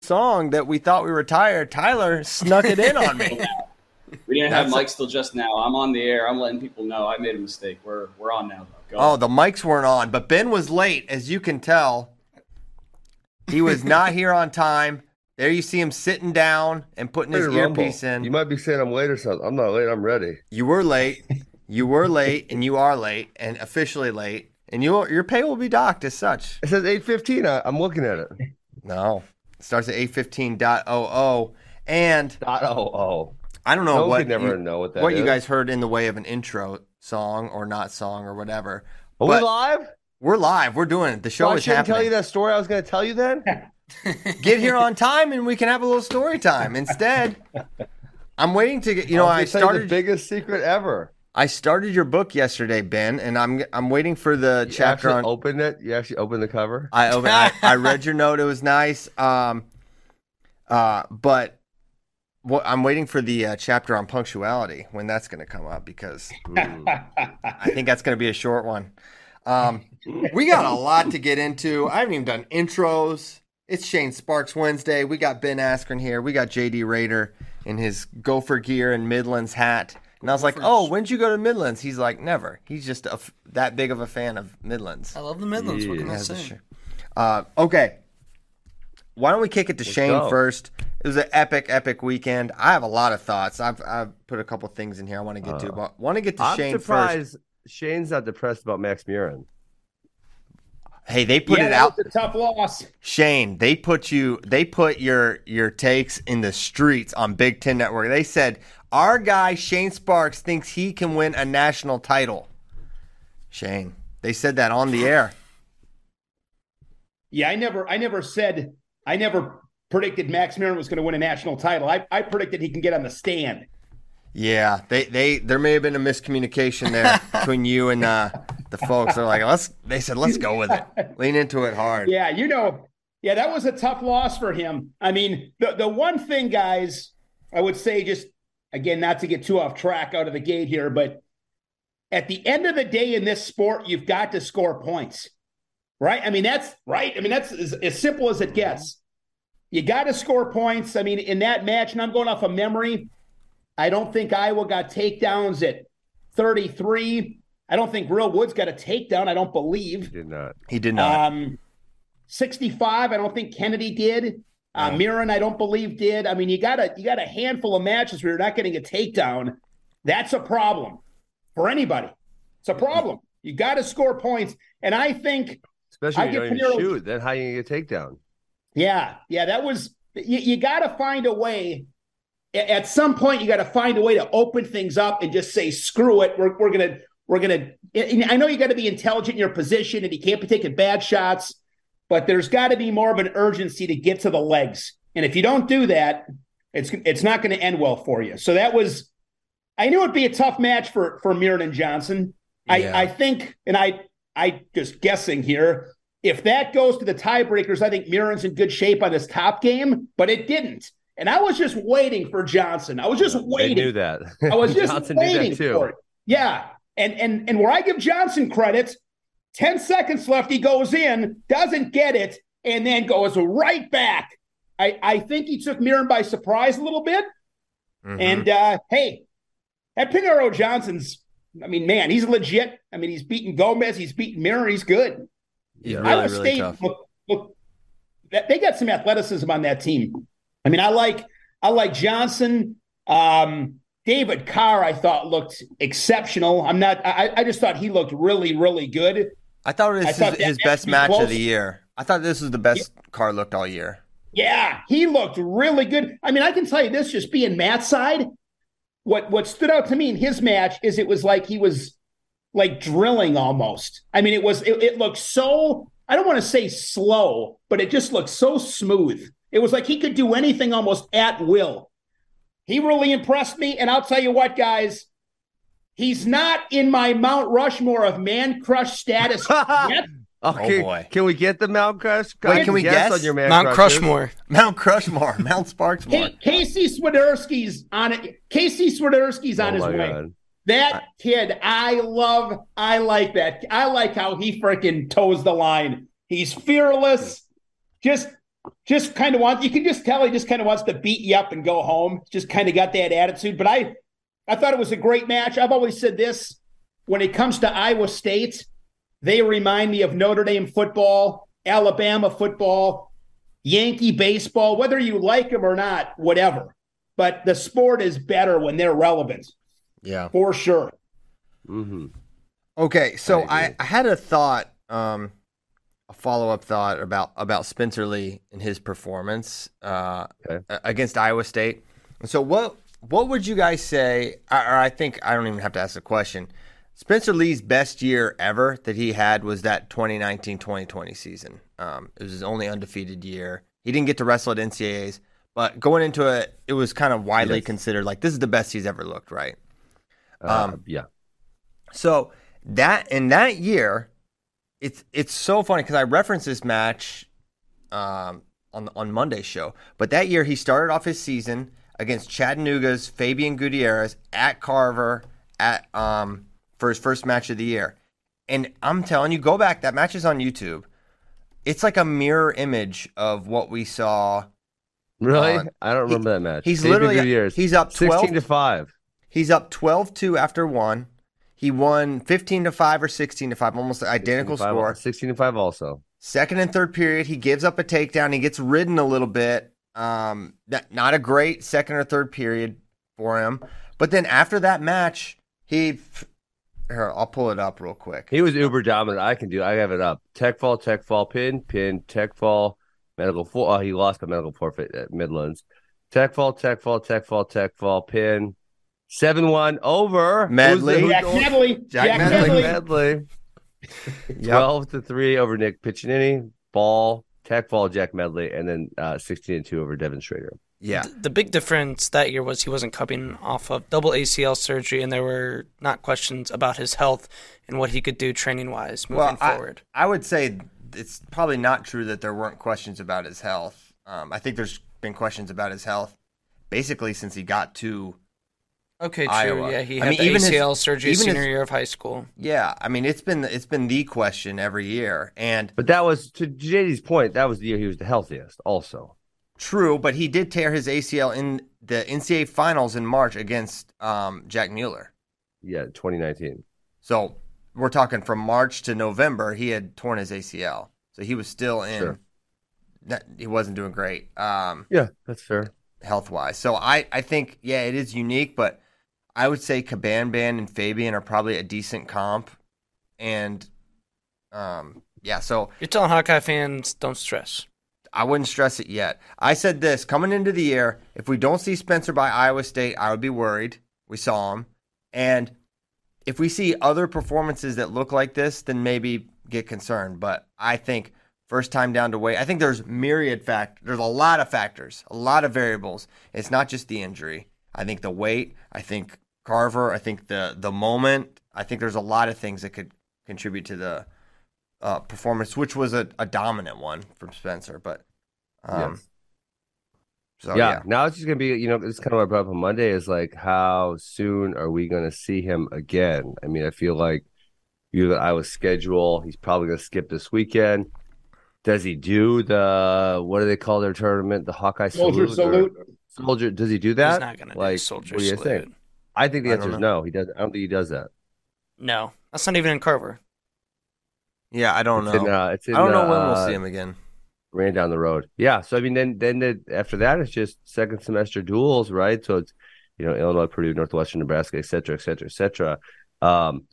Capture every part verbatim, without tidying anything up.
Song that we thought we retired, Tyler snuck it in on me. We didn't That's have mics till just now. I'm on the air. I'm letting people know I made a mistake. We're we're on now. Though. Go oh, on. The mics weren't on, but Ben was late, as you can tell. He was not here on time. There you see him sitting down and putting his earpiece in. You might be saying I'm late or something. I'm not late. I'm ready. You were late. You were late, and you are late, and officially late. And you your pay will be docked as such. It says eight fifteen. I'm looking at it. No. Starts at eight fifteen point oh oh, and .oh oh. I don't know no what, never you, know what, that what you guys heard in the way of an intro song or not song or whatever. Are we live? We're live. We're doing it. The show well, is I happening. I shouldn't tell you that story I was going to tell you then? Get here on time and we can have a little story time. Instead, I'm waiting to get, you know, I, I started. The biggest secret ever. I started your book yesterday, Ben, and I'm I'm waiting for the you chapter on. You opened it? You actually opened the cover? I opened. I, I read your note. It was nice. Um, uh, but what, I'm waiting for the uh, chapter on punctuality, when that's going to come up, because ooh, I think that's going to be a short one. Um, we got a lot to get into. I haven't even done intros. It's Shane Sparks Wednesday. We got Ben Askren here. We got J D. Rader in his Gopher gear and Midlands hat. And I was like, oh, when'd you go to Midlands? He's like, never. He's just a f- that big of a fan of Midlands. I love the Midlands. Yeah. What can I say? Uh, okay. Why don't we kick it to Let's Shane go. first? It was an epic, epic weekend. I have a lot of thoughts. I've I've put a couple things in here I want to get uh, to. But I want to get to I'm Shane first. I'm surprised Shane's not depressed about Max Murin. Hey, they put yeah, it out. It's a tough loss. Shane, they put you. They put your your takes in the streets on Big Ten Network. They said, our guy, Shane Sparks, thinks he can win a national title. Shane, they said that on the air. Yeah, I never I never said, I never predicted Max Murin was going to win a national title. I, I predicted he can get on the stand. Yeah, they, they there may have been a miscommunication there between you and uh, the folks. They're like, let's. They said, let's go with it. Lean into it hard. Yeah, you know, yeah, that was a tough loss for him. I mean, the, the one thing, guys, I would say just, again, not to get too off track out of the gate here, but at the end of the day in this sport, you've got to score points, right? I mean, that's right. I mean, that's as, as simple as it gets. You got to score points. I mean, in that match, and I'm going off of memory, I don't think Iowa got takedowns at thirty-three. I don't think Real Woods got a takedown. I don't believe. He did not. He did not. Um, sixty-five, I don't think Kennedy did. Uh, Murin, I don't believe, did. I mean, you got a you got a handful of matches where you're not getting a takedown. That's a problem for anybody. It's a problem. You got to score points, and I think especially I you get don't Pinero, even shoot. Then how you get a takedown? Yeah, yeah. That was you. You got to find a way. At some point, you got to find a way to open things up and just say, "Screw it. We're we're gonna we're gonna." And I know you got to be intelligent in your position, and you can't be taking bad shots. But there's got to be more of an urgency to get to the legs. And if you don't do that, it's it's not going to end well for you. So that was – I knew it would be a tough match for, for Murin and Johnson. Yeah. I, I think – and I I just guessing here. If that goes to the tiebreakers, I think Murin's in good shape on this top game, but it didn't. And I was just waiting for Johnson. I was just waiting. They knew that. I was just Johnson waiting too. for it. Yeah. And, and, and where I give Johnson credit – ten seconds left, he goes in, doesn't get it, and then goes right back. I, I think he took Murin by surprise a little bit. Mm-hmm. And, uh, hey, that Pinero Johnson's, I mean, man, he's legit. I mean, he's beaten Gomez. He's beaten Murin. He's good. Yeah, really, Iowa State, really look, look, they got some athleticism on that team. I mean, I like I like Johnson. Um, David Carr, I thought, looked exceptional. I'm not – I I just thought he looked really, really good. – I thought it was his, thought his best match close. of the year. I thought this was the best yeah. Carr looked all year. Yeah, he looked really good. I mean, I can tell you this, just being Matt's side, what what stood out to me in his match is it was like he was like drilling almost. I mean, it was it, it looked so, I don't want to say slow, but it just looked so smooth. It was like he could do anything almost at will. He really impressed me, and I'll tell you what, guys, he's not in my Mount Rushmore of man crush status yet. Okay. Oh boy! Can we get the Mount Crush? Wait, can we guess, guess on your man Mount Crushers? Crushmore? Mount Crushmore, Mount Sparksmore. K- Casey Swiderski's on it. Casey Swiderski's on oh his way. God. That kid, I love. I like that. I like how he freaking toes the line. He's fearless. Just, just kind of wants. You can just tell he just kind of wants to beat you up and go home. Just kind of got that attitude. But I, I thought it was a great match. I've always said this when it comes to Iowa State. They remind me of Notre Dame football, Alabama football, Yankee baseball, whether you like them or not, whatever. But the sport is better when they're relevant. Yeah. For sure. Mm-hmm. Okay, so I, I, I had a thought, um, a follow-up thought about, about Spencer Lee and his performance uh, okay. against Iowa State. So what what would you guys say, or I think I don't even have to ask the question, Spencer Lee's best year ever that he had was that twenty nineteen twenty twenty season. Um, it was his only undefeated year. He didn't get to wrestle at N C double A's, but going into it, it was kind of widely yes. considered like this is the best he's ever looked, right? Um, uh, yeah. So that in that year, it's it's so funny because I referenced this match um, on the, on Monday's show, but that year he started off his season against Chattanooga's Fabian Gutierrez at Carver at um. for his first match of the year. And I'm telling you, go back. That match is on YouTube. It's like a mirror image of what we saw. Really? On, I don't remember he, that match. He's David literally years. He's up twelve, sixteen to five. He's up twelve two after one. He won fifteen to five or sixteen to five, almost identical sixteen to five, score. sixteen to five also. Second and third period, he gives up a takedown. He gets ridden a little bit. Um, that, not a great second or third period for him. But then after that match, he... Here, I'll pull it up real quick. He was uber dominant. I can do it. I have it up. Tech fall, tech fall, pin, pin, tech fall, medical fall. Oh, he lost the medical forfeit at Midlands. Tech fall, tech fall, tech fall, tech fall, pin. seven one over. Medley. Jack Medley. Jack, Jack Medley. Medley. twelve to three over Nick Piccinini. Ball, tech fall, Jack Medley, and then uh, sixteen to two over Devin Schrader. Yeah. The big difference that year was he wasn't coming off of double A C L surgery, and there were not questions about his health and what he could do training-wise moving well, I, forward. I would say it's probably not true that there weren't questions about his health. Um, I think there's been questions about his health basically since he got to Okay, true. Iowa. Yeah, he had I mean, the even A C L his, surgery even senior his, year of high school. Yeah, I mean, it's been it's been the question every year. and But that was, to J D's point, that was the year he was the healthiest also. True, but he did tear his A C L in the N C double A finals in March against um, Jack Mueller. Yeah, twenty nineteen. So we're talking from March to November, he had torn his A C L. So he was still in. Sure. That, he wasn't doing great. Um, yeah, that's fair. Health-wise. So I, I think, yeah, it is unique, but I would say Kabanban and Fabian are probably a decent comp. And, um, yeah, so. You're telling Hawkeye fans, don't stress. I wouldn't stress it yet. I said this, coming into the year, if we don't see Spencer by Iowa State, I would be worried. We saw him. And if we see other performances that look like this, then maybe get concerned. But I think first time down to weight, I think there's myriad factors. There's a lot of factors, a lot of variables. It's not just the injury. I think the weight. I think Carver. I think the, the moment. I think there's a lot of things that could contribute to the Uh, performance, which was a, a dominant one from Spencer, but um, yes. so yeah. yeah, now it's just gonna be, you know, it's kind of what I brought up on Monday is like, how soon are we gonna see him again? I mean, I feel like you know, Iowa's schedule, he's probably gonna skip this weekend. Does he do the what do they call their tournament? The Hawkeye Soldier Salute? Or, Soldier, does he do that? He's not gonna like, do Soldier what do you Salute. Think? I think the answer is no, he doesn't. I don't think he does that. No, that's not even in Carver. Yeah, I don't it's know. In, uh, it's in, I don't know uh, when we'll see him again. Ran down the road. Yeah, so I mean, then then the, after that, it's just second semester duels, right? So it's, you know, Illinois, Purdue, Northwestern, Nebraska, et cetera, et cetera, et cetera. Um,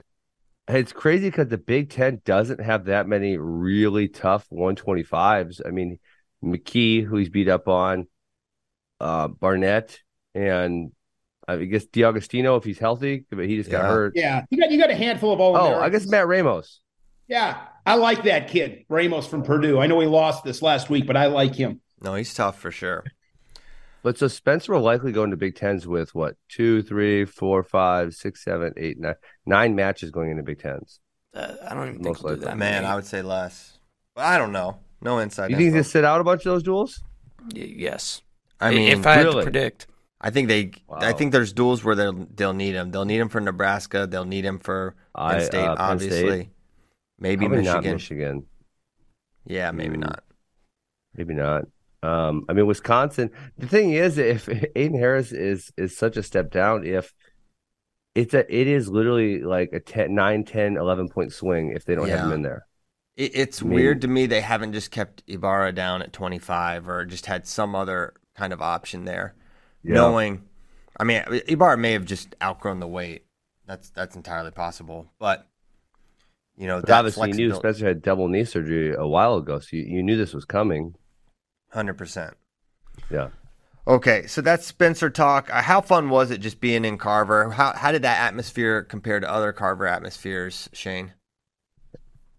It's crazy because the Big Ten doesn't have that many really tough one twenty-fives. I mean, McKee, who he's beat up on, uh, Barnett, and I guess DiAgostino, if he's healthy, but he just yeah. got hurt. Yeah, you got you got a handful of all. Oh, I guess Matt Ramos. Yeah, I like that kid, Ramos from Purdue. I know he lost this last week, but I like him. No, he's tough for sure. But so Spencer will likely go into Big Tens with what? Two, three, four, five, six, seven, eight, nine. Nine matches going into Big Tens. Uh, I don't even Most think that. Man, maybe. I would say less. I don't know. No insight. You info. Think they sit out a bunch of those duels? Y- yes. I mean, if I really? had to predict. I think they. Wow. I think there's duels where they'll they'll need him. They'll need him for Nebraska. They'll need him for Penn State, I, uh, Penn obviously. State. Maybe Probably Michigan. Not Michigan. Yeah, maybe mm. not. Maybe not. Um, I mean, Wisconsin, the thing is, if Aiden Harris is is such a step down, if it's a, it is literally like a ten, nine, ten, eleven point swing if they don't yeah. have him in there. It, it's I mean, weird to me they haven't just kept Ibarra down at twenty-five or just had some other kind of option there. Yeah. Knowing, I mean, Ibarra may have just outgrown the weight. That's that's entirely possible. But, you know, but that obviously you knew Spencer had double knee surgery a while ago, so you, you knew this was coming. one hundred percent. Yeah. Okay, so that's Spencer talk. Uh, how fun was it just being in Carver? How how did that atmosphere compare to other Carver atmospheres, Shane?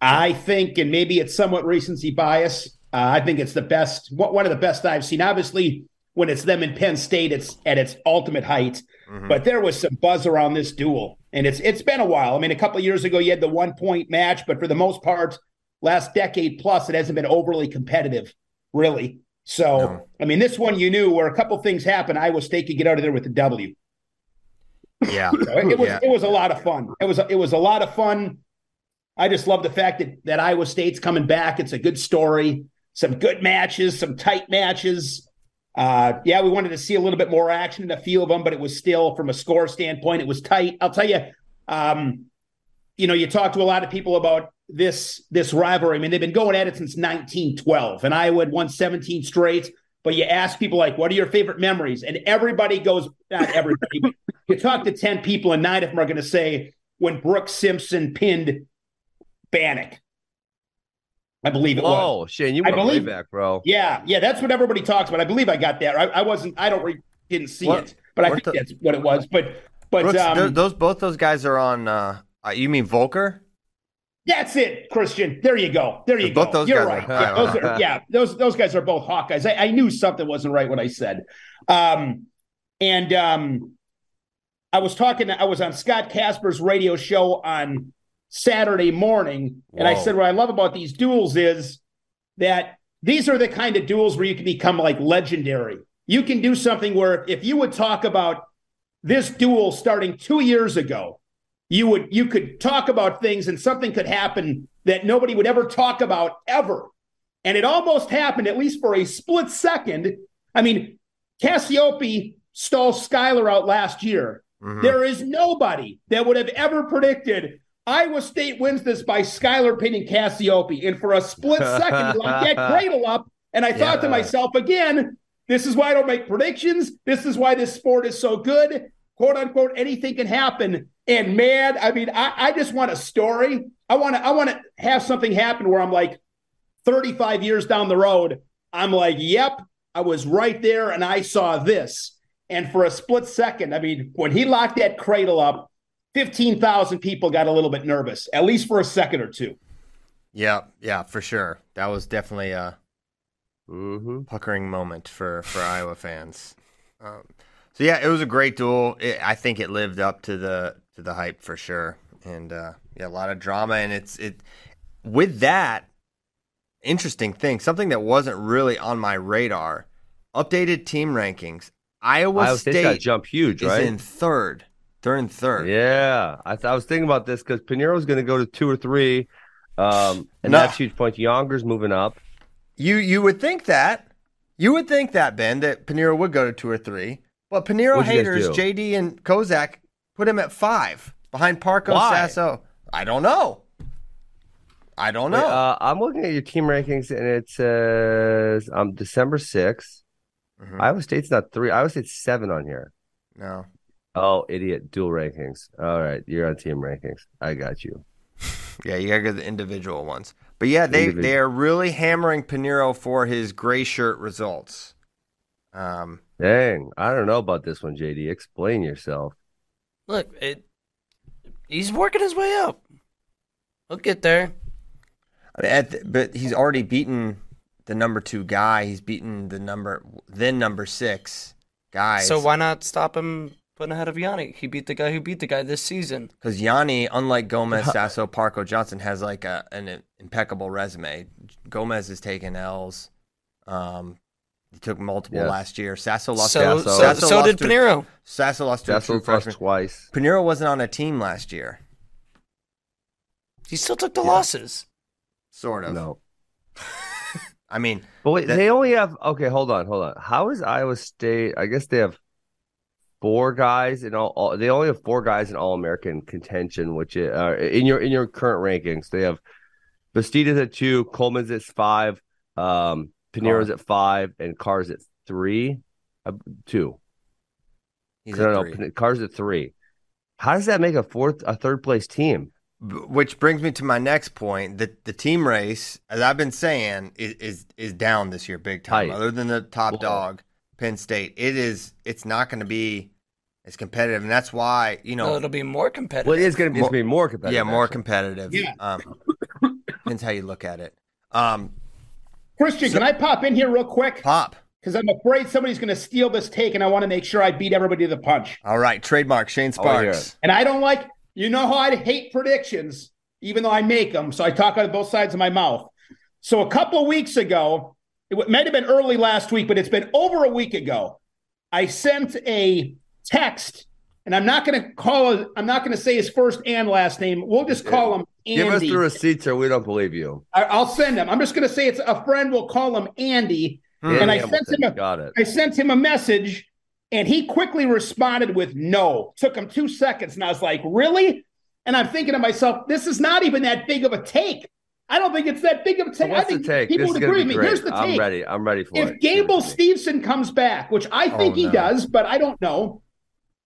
I think, and maybe it's somewhat recency bias, uh, I think it's the best, one of the best I've seen. Obviously, when it's them in Penn State, it's at its ultimate height. Mm-hmm. But there was some buzz around this duel, and it's it's been a while. I mean, a couple of years ago, you had the one-point match, but for the most part, last decade plus, it hasn't been overly competitive, really. So, no. I mean, this one you knew where a couple things happened, Iowa State could get out of there with a W. Yeah. so it, it was yeah. it was a lot of fun. It was it was a lot of fun. I just love the fact that, that Iowa State's coming back. It's a good story. Some good matches, some tight matches. Uh, yeah, we wanted to see a little bit more action in a few of them, but it was still, from a score standpoint, it was tight. I'll tell you, um, you know, you talk to a lot of people about this this rivalry. I mean, they've been going at it since nineteen twelve, and Iowa had won seventeen straight. But you ask people, like, what are your favorite memories? And everybody goes, not everybody, but you talk to ten people, and nine of them are going to say when Brooke Simpson pinned Bannock. I believe it Whoa, was. Oh, Shane, you went way back, bro. Yeah, yeah, that's what everybody talks about. I believe I got that. I, I wasn't, I don't, re, didn't see what, it, but I think the, that's what it was. But, but Brooks, um, those both those guys are on. Uh, you mean Volcker? That's it, Christian. There you go. There you both go. Those You're right. Yeah those, are, yeah, those those guys are both Hawkeyes. I, I knew something wasn't right when I said, um, and um, I was talking. I was on Scott Casper's radio show on Saturday morning, and Whoa. I said, what I love about these duels is that these are the kind of duels where you can become like legendary. You can do something where if you would talk about this duel starting two years ago, you would you could talk about things and something could happen that nobody would ever talk about ever. And it almost happened, at least for a split second. I mean, Cassiope stole Skyler out last year. Mm-hmm. There is nobody that would have ever predicted Iowa State wins this by Skyler pinning Cassiope. And for a split second, I get Cradle up. And I yeah. thought to myself, again, this is why I don't make predictions. This is why this sport is so good. Quote, unquote, anything can happen. And, man, I mean, I, I just want a story. I want to I want to have something happen where I'm like thirty-five years down the road, I'm like, yep, I was right there and I saw this. And for a split second, I mean, when he locked that Cradle up, fifteen thousand people got a little bit nervous, at least for a second or two. Yeah, yeah, for sure. That was definitely a mm-hmm. puckering moment for, for Iowa fans. Um, so, yeah, it was a great duel. It, I think it lived up to the to the hype for sure. And, uh, yeah, a lot of drama. And it's it with that, interesting thing, something that wasn't really on my radar, updated team rankings. Iowa, Iowa State got jumped huge, right? Is in third. They're in third. Yeah. I, th- I was thinking about this because Pinero's going to go to two or three, um, and no. that's huge point. Yonger's moving up. You you would think that. You would think that, Ben, that Pinero would go to two or three. But Pinero haters, J D and Kozak, put him at five behind Parco, Sasso. I don't know. I don't know. Wait, uh, I'm looking at your team rankings, and it says um, December sixth. Mm-hmm. Iowa State's not three. Iowa State's seven on here. No. Oh, idiot. Dual rankings. All right. You're on team rankings. I got you. Yeah, you got to go to the individual ones. But yeah, they, they are really hammering Pinero for his gray shirt results. Um, Dang, I don't know about this one, J D. Explain yourself. Look, it, he's working his way up. He'll get there. At the, but he's already beaten the number two guy. He's beaten the number then number six guy. So why not stop him putting ahead of Yanni? He beat the guy who beat the guy this season. Because Yanni, unlike Gomez, Sasso, Parco, Johnson, has like a an impeccable resume. Gomez has taken L's. Um, he took multiple yes. last year. Sasso lost. So, Sasso. Sasso so, so lost did Pinero. To, Sasso lost to Sasso a true freshman twice. Pinero wasn't on a team last year. He still took the yeah. losses. Sort of. No. I mean, but wait, that, they only have. Okay, hold on, hold on. How is Iowa State? I guess they have four guys in all. all they only have four guys in All-American contention, which is, uh, in your in your current rankings, they have Bastida's at two, Coleman's at five, um, Pinero's oh. at five, and Carr's at three, uh, two. He's at no, three. No, Carr's at three. How does that make a fourth, a third place team? Which brings me to my next point, that the team race, as I've been saying, is is, is down this year big time. Tight. Other than the top Whoa. dog, Penn State, it is it's not going to be as competitive, and that's why you know no, it'll be more competitive. Well, it is going to be more competitive. Yeah, actually. more competitive. Yeah. Um, depends how you look at it. Um, Christian, so, can I pop in here real quick? Pop, because I'm afraid somebody's going to steal this take, and I want to make sure I beat everybody to the punch. All right, trademark Shane Sparks, and I don't like. You know how I hate predictions, even though I make them, so I talk out of both sides of my mouth. So a couple of weeks ago, it might have been early last week, but it's been over a week ago, I sent a text, and I'm not going to call – I'm not going to say his first and last name. We'll just call him Andy. Give us the receipts or we don't believe you. I, I'll send them. I'm just going to say it's a friend. We'll call him Andy. Andy and I sent him a, Got it. I sent him a message. And he quickly responded with no. Took him two seconds, and I was like, really? And I'm thinking to myself, this is not even that big of a take. I don't think it's that big of a take. So what's I think the take? People this would agree with me. Great. Here's the take. I'm ready. I'm ready for if it. If Gable Stevenson comes back, which I think oh, he no. does, but I don't know.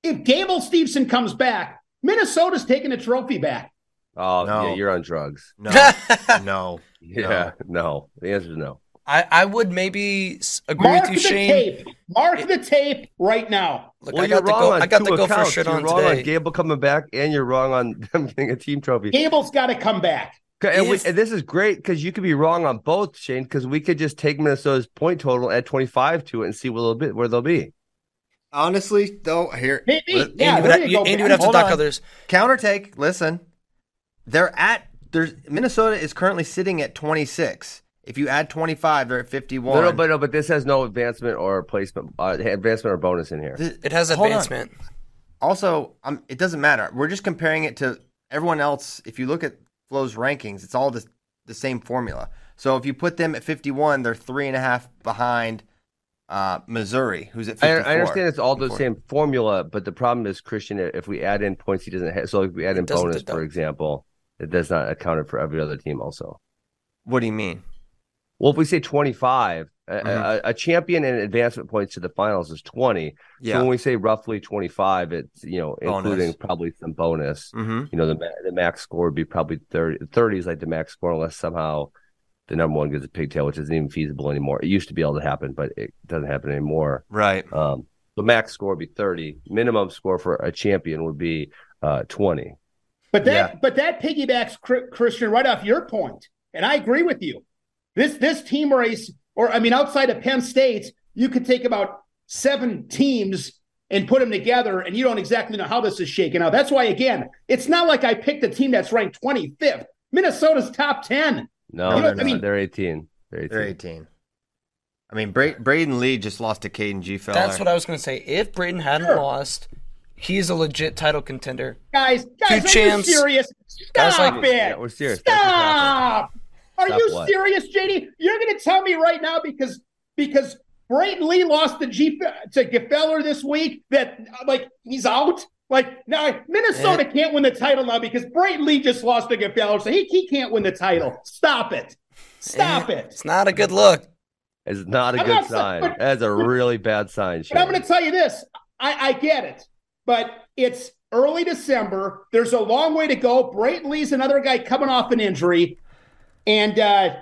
If Gable Stevenson comes back, Minnesota's taking a trophy back. Oh, no. Yeah, you're on drugs. No. no. Yeah, no. no. The answer is no. I, I would maybe agree Mark with you, the Shane. Tape. Mark it, the tape right now. Look, well, I got the go, I got the go for shit you're on today. You're wrong on Gable coming back, and you're wrong on them getting a team trophy. Gable's got to come back. And, we, and this is great because you could be wrong on both, Shane, because we could just take Minnesota's point total, add twenty-five to it, and see where they'll be. Where they'll be. Honestly, though, here. Maybe. Let, yeah, Andy would, have, you, Andy would have to duck others. Counter take. Listen, they're at there's Minnesota is currently sitting at twenty-six. If you add twenty-five, they're at fifty-one. No, no, but, no, but this has no advancement or placement, uh, advancement or bonus in here. It has advancement. Also, um, it doesn't matter. We're just comparing it to everyone else. If you look at Flo's rankings, it's all the, the same formula. So if you put them at fifty-one, they're three and a half behind uh, Missouri, who's at fifty-four. I, I understand it's all the same formula, but the problem is, Christian, if we add in points, he doesn't have. So if we add in bonus, for example, it does not account for every other team also. What do you mean? Well, if we say twenty-five, mm-hmm. a, a champion and advancement points to the finals is twenty. Yeah. So when we say roughly twenty-five, it's, you know, bonus. Including probably some bonus. Mm-hmm. You know, the the max score would be probably thirty. thirty is like the max score unless somehow the number one gets a pigtail, which isn't even feasible anymore. It used to be able to happen, but it doesn't happen anymore. Right. Um, the max score would be thirty. Minimum score for a champion would be uh, twenty. But that, yeah. but that piggybacks, Christian, right off your point, and I agree with you. This this team race, or I mean, outside of Penn State, you could take about seven teams and put them together, and you don't exactly know how this is shaking out. That's why, again, it's not like I picked a team that's ranked twenty-fifth. Minnesota's top ten. No, you know, they're, I mean, they're eighteen. They're eighteen. They're eighteen. I mean, Bray, Brayton Lee just lost to Caden Gfeller. That's what I was going to say. If Brayton hadn't sure. lost, he's a legit title contender. Guys, guys, Two are champs. You serious? Stop like, it. Yeah, we're serious. Stop. Are Stop you what? serious, J D? You're going to tell me right now because because Brayton Lee lost to G to Gfeller this week that like he's out. Like now Minnesota and, can't win the title now because Brayton Lee just lost to Gfeller, so he he can't win the title. Stop it! Stop it! It's not a good look. It's not a I'm good not, sign. But, That's a really bad sign. Shane. But I'm going to tell you this. I, I get it, but it's early December. There's a long way to go. Brayton Lee's another guy coming off an injury. And uh,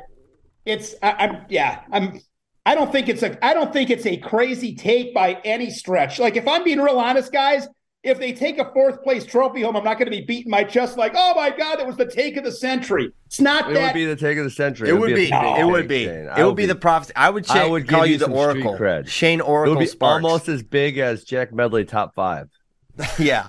it's I, I'm yeah, I'm I don't think it's a I don't think it's a crazy take by any stretch. Like, if I'm being real honest, guys, if they take a fourth place trophy home, I'm not going to be beating my chest like, oh my God, that was the take of the century. It's not it that. It would be the take of the century. It, it would be. be no. It would be. Shane. It would be the prophecy. I would, say, I would call you, you the Oracle. Shane Oracle. It would be Sparks. Almost as big as Jack Medley top five. Yeah.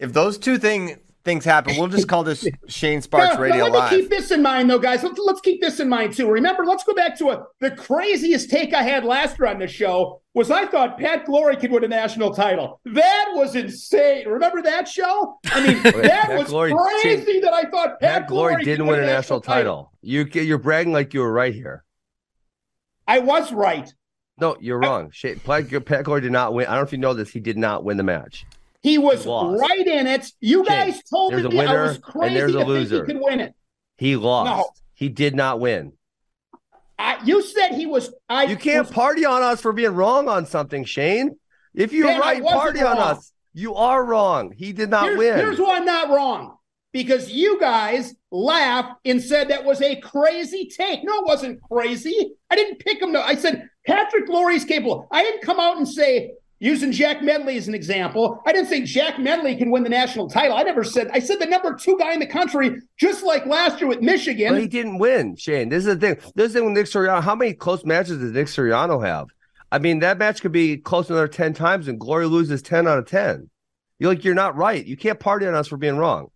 If those two thing, things happen, we'll just call this Shane Sparks no, Radio no, let Live. Let me keep this in mind, though, guys. Let's, let's keep this in mind, too. Remember, let's go back to a, the craziest take I had last year on this show. Was I thought Pat Glory could win a national title. That was insane. Remember that show? I mean, that was Glory crazy did, that I thought Pat, Pat Glory, Glory didn't win a national title. title. You, you're bragging like you were right here. I was right. No, you're I, wrong. Shane, Pat, Pat Glory did not win. I don't know if you know this. He did not win the match. He was he right in it. You guys Shane, told me that I was crazy to loser. think he could win it. He lost. No. He did not win. I, you said he was. I you can't was, party on us for being wrong on something, Shane. If you're man, right, party wrong. on us. You are wrong. He did not here's, win. Here's why I'm not wrong. Because you guys laughed and said that was a crazy take. No, it wasn't crazy. I didn't pick him. No, I said Patrick Lowry's capable. I didn't come out and say, using Jack Medley as an example, I didn't say Jack Medley can win the national title. I never said – I said the number two guy in the country, just like last year with Michigan. But he didn't win, Shane. This is the thing. This is the thing with Nick Soriano. How many close matches does Nick Soriano have? I mean, that match could be close another ten times, and Glory loses ten out of ten. You're like, you're not right. You can't party on us for being wrong.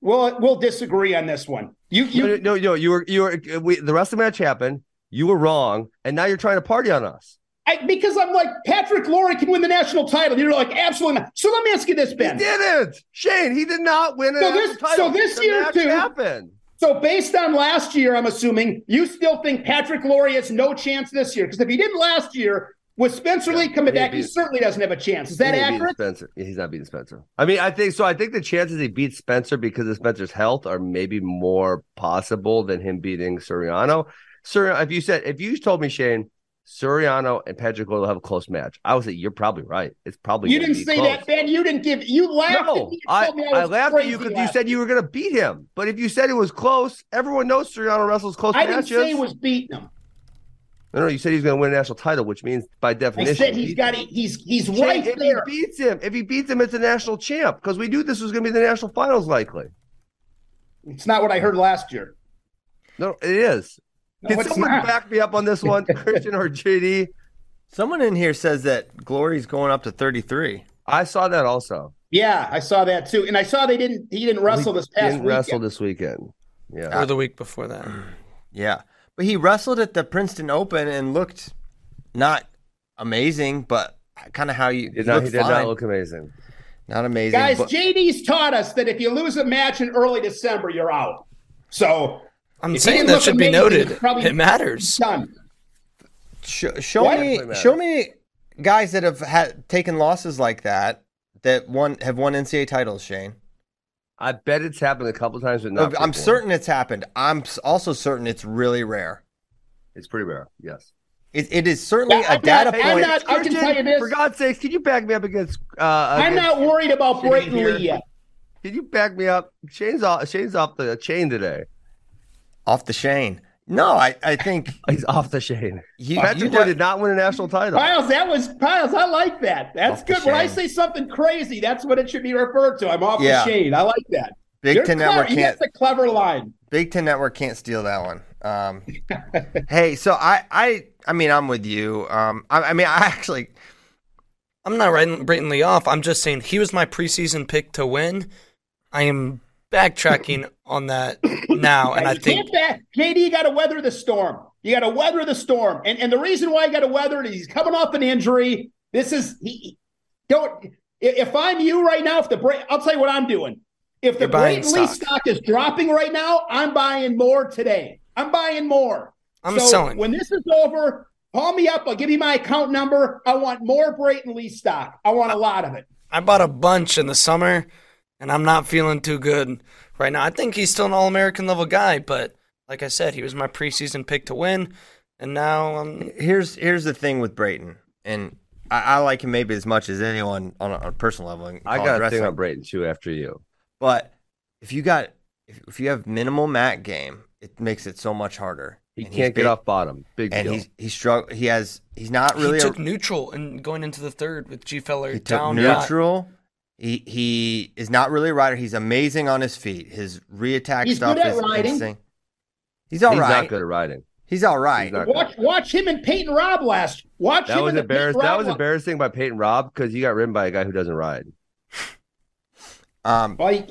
Well, we'll disagree on this one. You, you no, no, no, you were you were we, the rest of the match happened. You were wrong, and now you're trying to party on us. I, because I'm like, Patrick Lowry can win the national title. You're like, absolutely not. So let me ask you this, Ben. He didn't. Shane, he did not win a so national this, title. So this the year, too. Happened. So based on last year, I'm assuming, you still think Patrick Lowry has no chance this year. Because if he didn't last year, with Spencer yeah, Lee coming back, beat, he certainly doesn't have a chance. Is that he accurate? Spencer. He's not beating Spencer. I mean, I think so. I think the chances he beats Spencer because of Spencer's health are maybe more possible than him beating Soriano. Soriano, if you said, if you told me, Shane, Soriano and Patrick Glory will have a close match, I would say you're probably right. It's probably you didn't be say close. That, Ben. You didn't give. You laughed. No, at me I, told me I, I laughed at you because you said you were going to beat him. But if you said it was close, everyone knows Soriano wrestles close I matches. I didn't say he was beating him. No, no, you said he's going to win a national title, which means by definition, I said he's got. A, he's he's Shane, right if there. If he beats him, if he beats him, it's a national champ because we knew this was going to be the national finals likely. It's not what I heard last year. No, it is. Can What's someone not? back me up on this one, Christian or J D? Someone in here says that Glory's going up to thirty-three. I saw that also. Yeah, I saw that too, and I saw they didn't. He didn't wrestle we this past. Didn't weekend. wrestle this weekend. Yeah, or the week before that. Yeah, but he wrestled at the Princeton Open and looked not amazing, but kind of how you did not. He did fine. not look amazing. Not amazing, guys. But J D's taught us that if you lose a match in early December, you're out. So. I'm if saying that should amazing, be noted. It matters. Sh- show yeah, me, matters. Show me guys that have had taken losses like that that won have won N C A A titles. Shane, I bet it's happened a couple times, but not. I'm before. certain it's happened. I'm also certain it's really rare. It's pretty rare. Yes, it, it is certainly yeah, a I'm data not, point. I'm not, I can tell you this. For God's sakes, can you back me up against? Uh, I'm against, not worried about Brayton Lee yet. Can you back me up? Shane's off. Shane's off the chain today. Off the Shane. No, I, I think he's off the Shane. You, Patrick Glory did not win a national title. Piles, that was Piles. I like that. That's off good. When I say something crazy, that's what it should be referred to. I'm off yeah. the Shane. I like that. Big You're Ten clever. Network can't. That's a clever line. Big Ten Network can't steal that one. Um, hey, so I, I, I mean, I'm with you. Um, I, I mean, I actually, I'm not writing Brayton Lee off. I'm just saying he was my preseason pick to win. I am. Backtracking on that now, and I think back, J D, you got to weather the storm. You got to weather the storm, and and the reason why you got to weather it is he's coming off an injury. This is he don't. If I'm you right now, if the I'll tell you what I'm doing. If the Brayton Lee stock is dropping right now, I'm buying more today. I'm buying more. I'm so selling. When this is over, call me up. I'll give you my account number. I want more Brayton Lee stock. I want I, a lot of it. I bought a bunch in the summer. And I'm not feeling too good right now. I think he's still an All-American level guy, but like I said, he was my preseason pick to win, and now I'm... Here's here's the thing with Brayton, and I, I like him maybe as much as anyone on a, on a personal level. I got a thing on Brayton too after you. But if you got if, if you have minimal mat game, it makes it so much harder. He and can't big, get off bottom. Big and deal. And he's he struggled. He has. He's not really. He took a, neutral and going into the third with Gfeller he down. Took neutral. He he is not really a rider. He's amazing on his feet. His reattack he's stuff good at is riding. Insane. He's all he's right. He's not good at riding. He's all right. He's watch, watch him and Peyton Robb last. Watch that him was and embarrassing. That was embarrassing by Peyton Robb because he got ridden by a guy who doesn't ride. Um, Bike.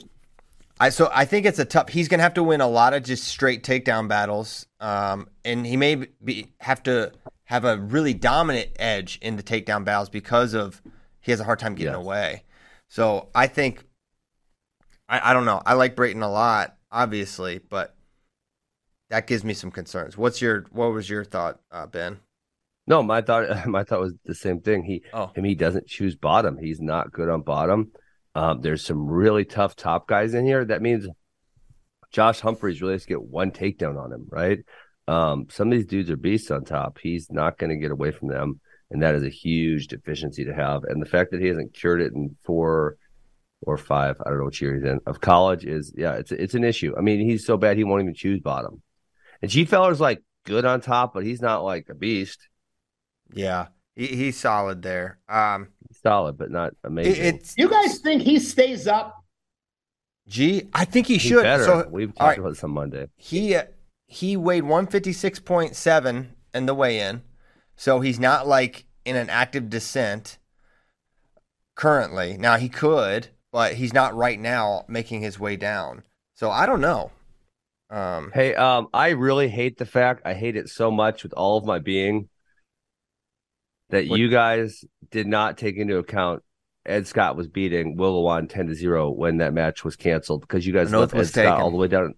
I so I think it's a tough. He's gonna have to win a lot of just straight takedown battles, um, and he may be have to have a really dominant edge in the takedown battles because of he has a hard time getting yes. away. So I think I, I don't know. I like Brayton a lot, obviously, but that gives me some concerns. What's your what was your thought, uh, Ben? No, my thought my thought was the same thing. He oh. him he doesn't choose bottom. He's not good on bottom. Um, there's some really tough top guys in here. That means Josh Humphreys really has to get one takedown on him, right? Um, some of these dudes are beasts on top. He's not going to get away from them, and that is a huge deficiency to have. And the fact that he hasn't cured it in four or five, I don't know what year he's in, of college is, yeah, it's it's an issue. I mean, he's so bad he won't even choose bottom. And Gfeller's, like, good on top, but he's not, like, a beast. Yeah. He, he's solid there. Um, solid, but not amazing. It, you guys think he stays up? Gee, I think he should. Better. So, We've talked right. about this on Monday. He uh, he weighed one fifty-six point seven in the weigh-in, so he's not, like, in an active descent currently. Now, he could, but he's not right now making his way down. So, I don't know. Um, hey, um, I really hate the fact, I hate it so much with all of my being, that what? You guys did not take into account Ed Scott was beating Willowan ten to zero when that match was canceled because you guys left Ed Scott taken. all the way down at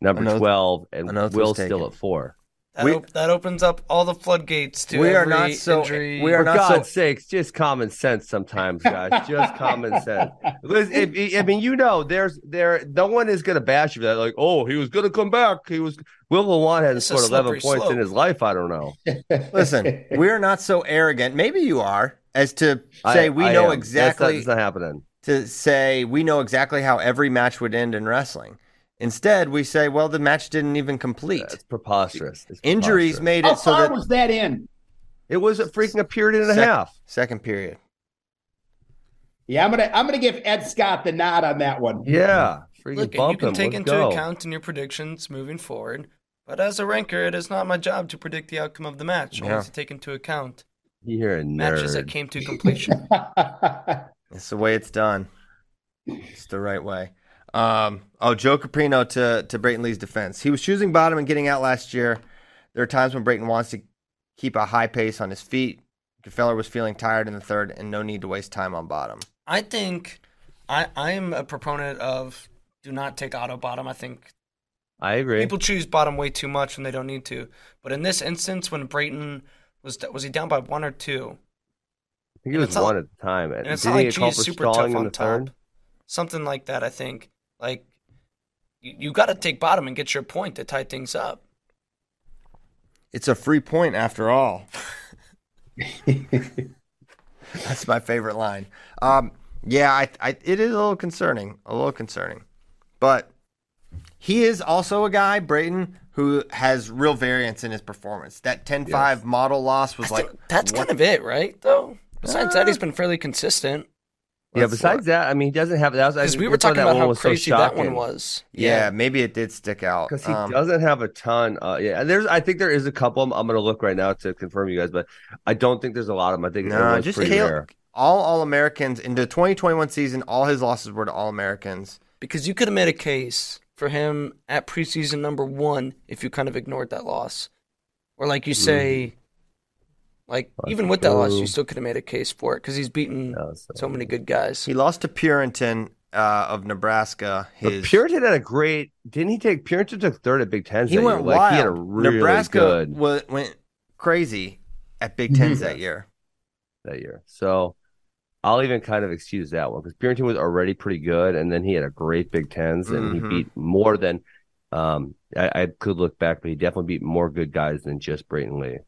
number oath, twelve and Will's still at four. That, we, op- that opens up all the floodgates to we every are not so, injury. We are For not God's so... sakes, just common sense sometimes, guys. Just common sense. Listen, if, if, I mean, you know, there's there. no one is going to bash you for that. Like, oh, he was going to come back. He was. Will Lewan hasn't scored eleven points slope. in his life. I don't know. Listen, we are not so arrogant. Maybe you are, as to say I, we I know am. exactly. That's not, that's not happening. To say we know exactly how every match would end in wrestling. Instead, we say, well, the match didn't even complete. That's preposterous. It's Injuries preposterous. made it how so that... How far was that in? It was a freaking a period and a second, half. Second period. Yeah, I'm going to I'm gonna give Ed Scott the nod on that one. Yeah. Freaking Look, bump you can him. take Let's into go. account in your predictions moving forward, but as a ranker, it is not my job to predict the outcome of the match. Yeah. I have to take into account You're a nerd. matches that came to completion. It's the way it's done. It's the right way. Um, oh, Joe Caprino to, to Brayton Lee's defense. He was choosing bottom and getting out last year. There are times when Brayton wants to keep a high pace on his feet. Gfeller was feeling tired in the third and no need to waste time on bottom. I think I, I am a proponent of do not take auto bottom. I think I agree. People choose bottom way too much when they don't need to. But in this instance, when Brayton was, was he down by one or two? I think he was one at the time. And it's not like he's super tough on top. Something like that, I think. Like, you, you got to take bottom and get your point to tie things up. It's a free point after all. That's my favorite line. Um, yeah, I, I, it is a little concerning, a little concerning. But he is also a guy, Brayton, who has real variance in his performance. That ten five yes. model loss was that's like... That's what? kind of it, right, though? Besides uh, that, he's been fairly consistent. Let's yeah, besides look. that, I mean, he doesn't have that. Because we were talking about how crazy so that one was. Yeah, yeah, maybe it did stick out. Because he um, doesn't have a ton. Uh, yeah, there's. I think there is a couple of them. I'm going to look right now to confirm you guys, but I don't think there's a lot of them. I think no, just Caleb, all All-Americans. In the twenty twenty-one season, all his losses were to All-Americans. Because you could have made a case for him at preseason number one if you kind of ignored that loss. Or like you mm-hmm. say... Like, That's even with true. that loss, you still could have made a case for it because he's beaten no, so, so many good guys. He lost to Purinton uh, of Nebraska. His... But Purinton had a great – didn't he take – Purinton took third at Big Tens he that went year. Wild. Like, he had a really Nebraska good – Nebraska went crazy at Big Tens that year. That year. So I'll even kind of excuse that one because Purinton was already pretty good, and then he had a great Big Tens, and mm-hmm. he beat more than um, – I, I could look back, but he definitely beat more good guys than just Brayton Lee.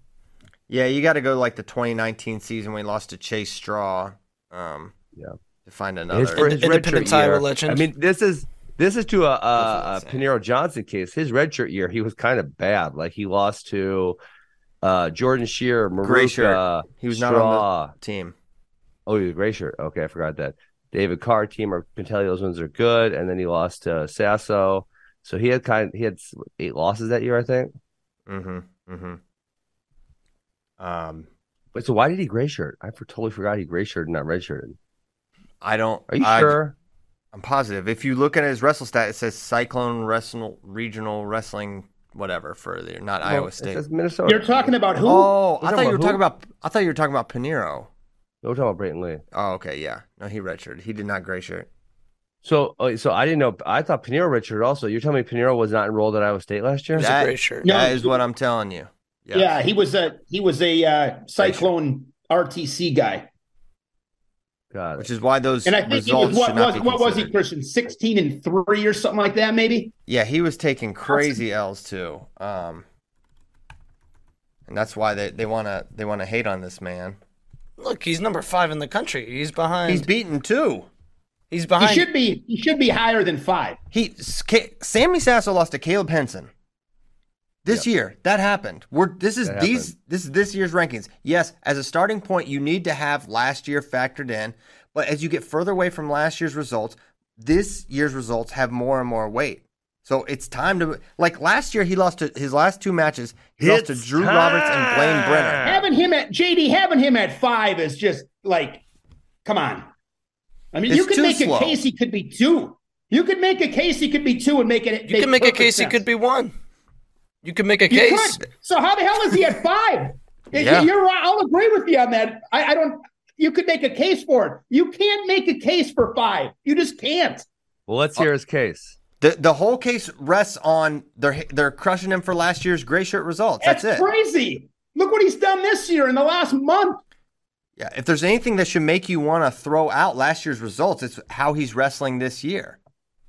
Yeah, you got to go like the twenty nineteen season when he lost to Chase Straw. Um, yeah, to find another his, his independent Iowa legend. I mean, this is this is to a, a, a Pinero Johnson case. His redshirt year, he was kind of bad. Like he lost to uh, Jordan Shear, Maruka. He was Straw. Not on the team. Oh, he was a gray shirt. Okay, I forgot that. David Carr team or Pintelli, those ones are good. And then he lost to Sasso. So he had kind of, he had eight losses that year, I think. Mm-hmm. Mm-hmm. Um, but so why did he gray shirt? I for, totally forgot he gray shirted, not red shirted. I don't. Are you I, sure? I'm positive. If you look at his wrestle stat, it says Cyclone Wrestling Regional Wrestling, whatever, for the not well, Iowa State. It says Minnesota. You're talking about who? Oh, I thought you were who? talking about. I thought you were talking about Pinero. No, we're talking about Brayton Lee. Oh, okay, yeah. No, he redshirted. He did not gray shirt. So, so I didn't know. I thought Pinero redshirted also. You're telling me Pinero was not enrolled at Iowa State last year? That, gray shirt. No, that is what I'm telling you. Yeah, yeah he was a he was a uh, Cyclone R T C guy. Got it. Which is why those and I think he was what was what was he Christian sixteen and three or something like that maybe? Yeah, he was taking crazy L's too, um, and that's why they they want to they want to hate on this man. Look, he's number five in the country. He's behind. He's beaten two. He's behind. He should be. He should be higher than five. He Sammy Sasso lost to Caleb Henson this yep. year. That happened. We're this is that these happened. this is this year's rankings. Yes, as a starting point, you need to have last year factored in. But as you get further away from last year's results, this year's results have more and more weight. So it's time to like last year. He lost to his last two matches. He it's lost to Drew time. Roberts and Blaine Brenner. Having him at J D, having him at five is just like, come on. I mean, it's you could make slow. a case he could be two. You could make a case he could be two and make it. You can make a case sense. he could be one. You could make a you case. Could. So how the hell is he at five? yeah. You're right. I'll agree with you on that. I, I don't. You could make a case for it. You can't make a case for five. You just can't. Well, let's hear his case. The the whole case rests on they're they're crushing him for last year's gray shirt results. That's, That's it. Crazy. Look what he's done this year in the last month. Yeah, if there's anything that should make you want to throw out last year's results, it's how he's wrestling this year.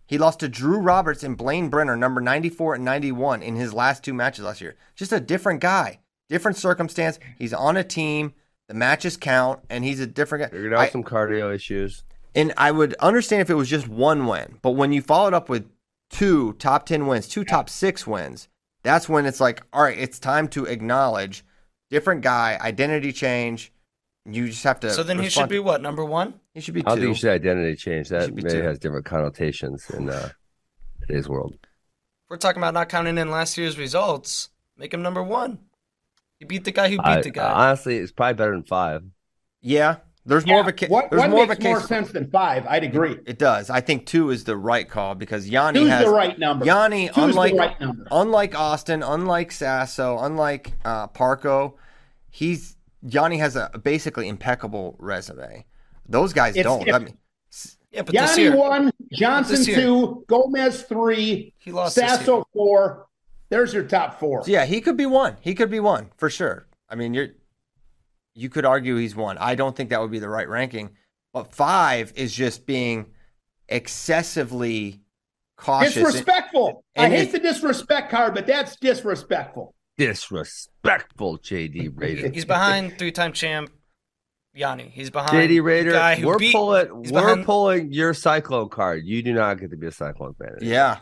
He lost to Drew Roberts and Blaine Brenner, number ninety-four and ninety-one, in his last two matches last year. Just a different guy, different circumstance. He's on a team. The matches count, and he's a different guy. Figured out I, some cardio issues. And I would understand if it was just one win, but when you followed up with two top ten wins, two top six wins, that's when it's like, all right, it's time to acknowledge different guy, identity change. You just have to. So then respond. He should be what, number one? He should be two. I think you should identity change. That maybe two. Has different connotations in uh, today's world. If we're talking about not counting in last year's results, make him number one. He beat the guy who beat I, the guy. Honestly, it's probably better than five. Yeah. There's yeah. more of a case. What, what more makes more sense than five? I'd agree. It, it does. I think two is the right call because Yanni Two's has the right number. Yanni, Two's unlike the right number. unlike Austin, unlike Sasso, unlike uh, Parco, he's Yanni has a basically impeccable resume. Those guys it's, don't. If, I mean, yeah, but Yanni this year, one, Johnson this year. two, Gomez three, he lost Sasso four. There's your top four. So yeah, he could be one. He could be one for sure. I mean, you're. You could argue he's one. I don't think that would be the right ranking. But five is just being excessively cautious. Disrespectful. And, and I hate the disrespect card, but that's disrespectful. Disrespectful, J D. Rader. He's behind three-time champ Yanni. He's behind J D. Rader. We're, beat, pulling, we're behind... pulling your Cyclone card. You do not get to be a Cyclone fan. Yeah.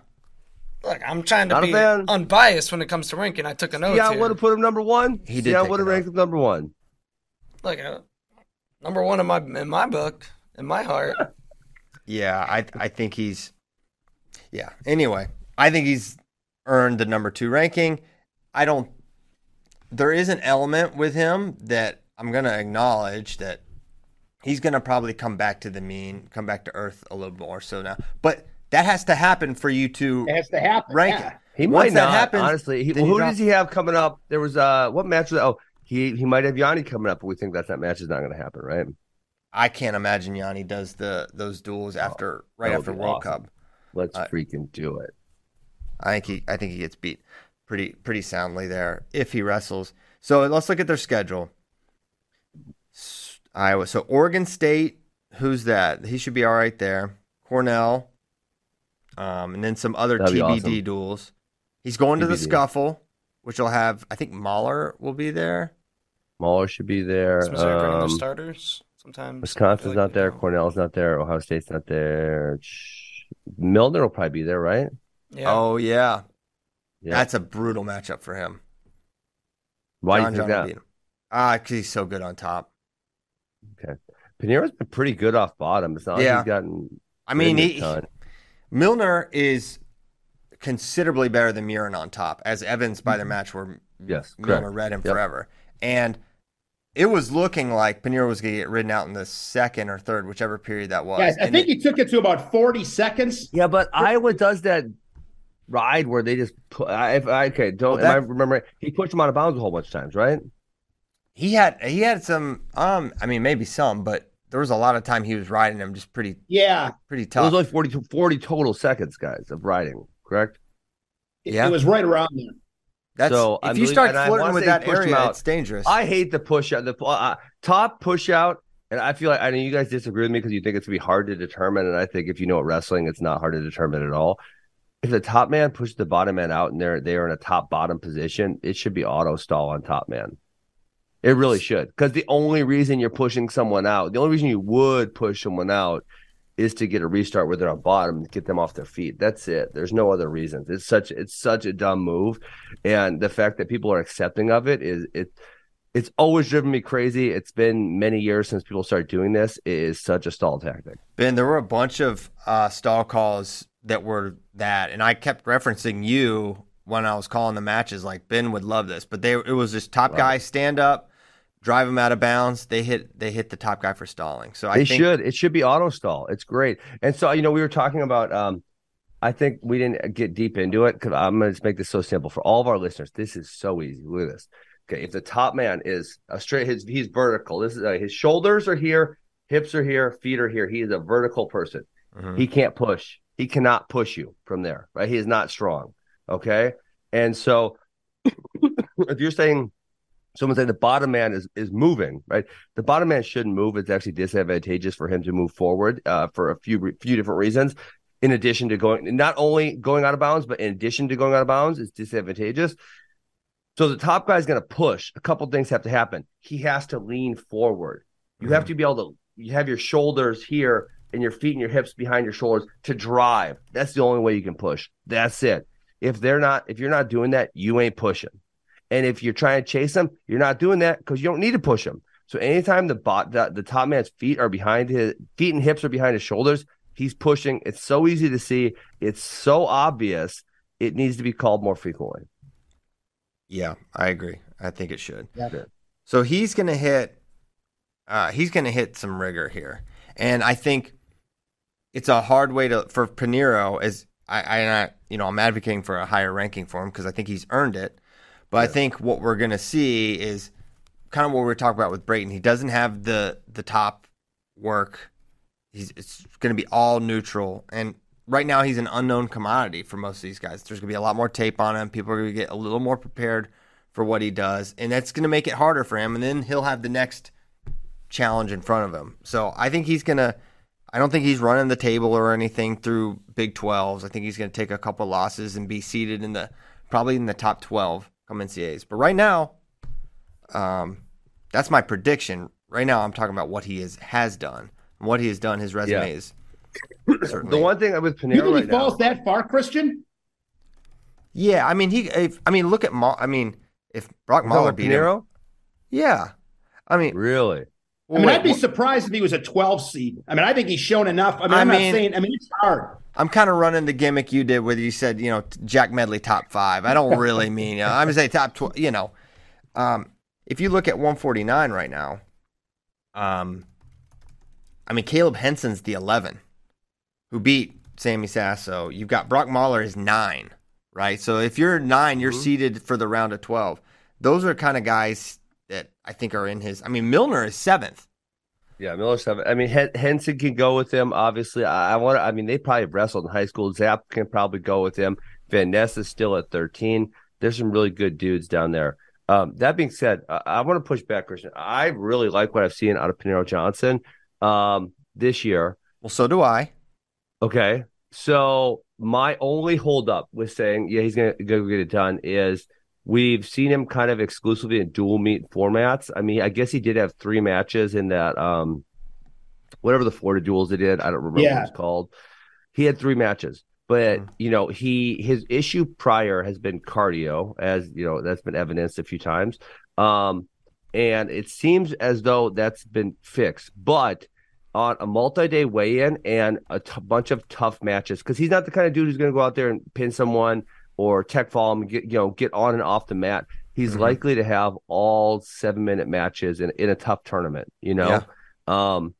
Look, I'm trying to not be unbiased when it comes to ranking. I took a note. Yeah, I would have put him number one. He did. Yeah, I would have ranked him number one. Look, uh, number one in my in my book, in my heart. Yeah, I I think he's. Yeah. Anyway, I think he's earned the number two ranking. I don't. There is an element with him that I'm gonna acknowledge that he's gonna probably come back to the mean, come back to earth a little more so now. But that has to happen for you to. It has to happen. Rank yeah. it. He Once might not. Happens, honestly, he, well, who does he have coming up? There was uh, what match was that? Oh. He he might have Yanni coming up, but we think that that match is not going to happen, right? I can't imagine Yanni does the those duels after oh, right after World awesome. Cup. Let's uh, freaking do it. I think he I think he gets beat pretty pretty soundly there if he wrestles. So let's look at their schedule. Iowa, so Oregon State, who's that? He should be all right there. Cornell, um, and then some other That'd T B D awesome. duels. He's going T B D. to the scuffle. Which will have, I think Mahler will be there. Mahler should be there. Um, starters. Sometimes Wisconsin's like not there. Know. Cornell's not there. Ohio State's not there. Milner will probably be there, right? Yeah. Oh, yeah. yeah. That's a brutal matchup for him. Why John, do you think John that? Ah, because he's so good on top. Okay. Pinero's been pretty good off bottom. It's not yeah. like he's gotten... I mean, he, Milner is considerably better than Murin on top, as evidenced by their match where yes, Milner read him yep. forever. And it was looking like Pinero was going to get ridden out in the second or third, whichever period that was. Yes, I and think it, he took it to about forty seconds. Yeah, but Iowa does that ride where they just – okay, don't well, that, am I remember he pushed him out of bounds a whole bunch of times, right? He had he had some um, – I mean, maybe some, but – there was a lot of time he was riding him just pretty yeah, pretty tough. It was only forty, forty total seconds, guys, of riding, correct? It, yeah. It was right around there. That's, so, if I you believe, start flirting with that area, it's dangerous. I hate the push out. The uh, top push out, and I feel like I know you guys disagree with me because you think it's going to be hard to determine, and I think if you know wrestling, it's not hard to determine at all. If the top man pushes the bottom man out and they're, they're in a top-bottom position, it should be auto-stall on top man. It really should, because the only reason you're pushing someone out, the only reason you would push someone out is to get a restart where they're on bottom, to get them off their feet. That's it. There's no other reasons. It's such it's such a dumb move, and the fact that people are accepting of it is it it's always driven me crazy. It's been many years since people started doing this. It is such a stall tactic. Ben, there were a bunch of uh, stall calls that were that, and I kept referencing you when I was calling the matches. Like Ben would love this, but they it was just top wow. guy stand up. Drive them out of bounds. They hit. They hit the top guy for stalling. So I they think... should. It should be auto stall. It's great. And so you know we were talking about. Um, I think we didn't get deep into it because I'm gonna just make this so simple for all of our listeners. This is so easy. Look at this. Okay, if the top man is a straight, his he's vertical. This is uh, his shoulders are here, hips are here, feet are here. He is a vertical person. Mm-hmm. He can't push. He cannot push you from there. Right? He is not strong. Okay. And so if you're saying. Someone said the bottom man is, is moving, right? The bottom man shouldn't move. It's actually disadvantageous for him to move forward uh, for a few re- few different reasons. In addition to going, not only going out of bounds, but in addition to going out of bounds, it's disadvantageous. So the top guy is going to push. A couple things have to happen. He has to lean forward. You mm-hmm. have to be able to you have your shoulders here and your feet and your hips behind your shoulders to drive. That's the only way you can push. That's it. If they're not, if you're not doing that, you ain't pushing. And if you're trying to chase them, you're not doing that because you don't need to push them. So anytime the bot, the, the top man's feet are behind his feet and hips are behind his shoulders, he's pushing. It's so easy to see. It's so obvious. It needs to be called more frequently. Yeah, I agree. I think it should. Yeah. So he's gonna hit. Uh, he's gonna hit some rigor here, and I think it's a hard way to for Pinero. As I, I, you know, I'm advocating for a higher ranking for him because I think he's earned it. But I think what we're going to see is kind of what we were talking about with Brayton. He doesn't have the the top work. He's It's going to be all neutral. And right now he's an unknown commodity for most of these guys. There's going to be a lot more tape on him. People are going to get a little more prepared for what he does. And that's going to make it harder for him. And then he'll have the next challenge in front of him. So I think he's going to – I don't think he's running the table or anything through Big twelves. I think he's going to take a couple losses and be seated in the probably in the top twelve. Come N C A As. But right now, um, that's my prediction. Right now, I'm talking about what he is, has done. And what he has done, his resume yeah. is certainly... The one thing with Pinero right now... You think he falls that far, Christian? Yeah, I mean, he. If, I mean, look at... Ma- I mean, if Brock Mahler beat Pinero? him... Yeah. I mean... Really? Well, I mean, wait, I'd be what? surprised if he was a twelve seed. I mean, I think he's shown enough. I mean, I I'm mean, not saying... I mean, it's hard. I'm kind of running the gimmick you did where you said, you know, Jack Medley top five. I don't really mean, you know, I'm going to say top twelve, you know. Um, if you look at one forty-nine right now, um, I mean, Caleb Henson's the eleven who beat Sammy Sasso. You've got Brock Mahler is nine, right? So if you're nine, you're mm-hmm. seeded for the round of twelve. Those are kind of guys that I think are in his, I mean, Milner is seventh. Yeah, Miller seven. I mean, H- Henson can go with him. Obviously, I, I want. I mean, they probably wrestled in high school. Zapp can probably go with him. Van Ness is still at thirteen. There's some really good dudes down there. Um, that being said, I, I want to push back, Christian. I really like what I've seen out of Pinero Johnson um, this year. Well, so do I. Okay, so my only holdup with saying yeah he's gonna go get it done is We've seen him kind of exclusively in dual meet formats. I mean, I guess he did have three matches in that, um, whatever the Florida duels they did. I don't remember yeah. what it's called. He had three matches. But, mm-hmm. you know, he his issue prior has been cardio, as, you know, that's been evidenced a few times. Um, and it seems as though that's been fixed. But on a multi-day weigh-in and a t- bunch of tough matches, because he's not the kind of dude who's going to go out there and pin someone or tech fall him and get, you know, get on and off the mat. He's mm-hmm. likely to have all seven-minute matches in, in a tough tournament, you know? Yeah. Um,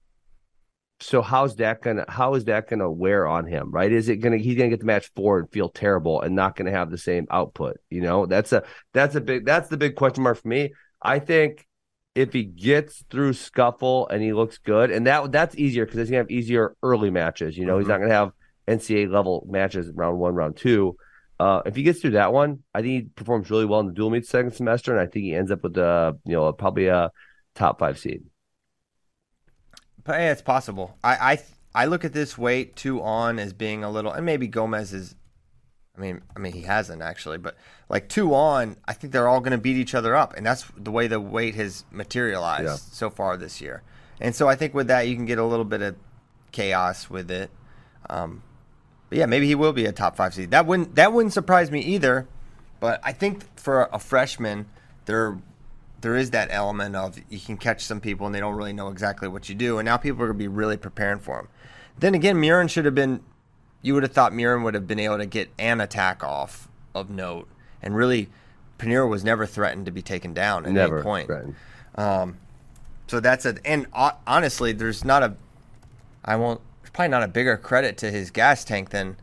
so how's that gonna how is that gonna wear on him, right? Is it gonna he's gonna get to match four and feel terrible and not gonna have the same output? You know, that's a that's a big that's the big question mark for me. I think if he gets through scuffle and he looks good, and that that's easier because he's gonna have easier early matches. You know, mm-hmm. he's not gonna have N C A A level matches round one, round two. Uh, if he gets through that one, I think he performs really well in the dual meet second semester, and I think he ends up with the you know probably a top five seed. But yeah, it's possible. I, I I look at this weight two on as being a little, and maybe Gomez is. I mean, I mean he hasn't actually, but like two on, I think they're all going to beat each other up, and that's the way the weight has materialized yeah. so far this year. And so I think with that, you can get a little bit of chaos with it. Um, but yeah, maybe he will be a top five seed. That wouldn't that wouldn't surprise me either. But I think for a freshman, they're. There is that element of you can catch some people and they don't really know exactly what you do. And now people are going to be really preparing for him. Then again, Murin should have been – you would have thought Murin would have been able to get an attack off of note. And really, Pinero was never threatened to be taken down at never any point. Um, so that's a – and honestly, there's not a – I won't – there's probably not a bigger credit to his gas tank than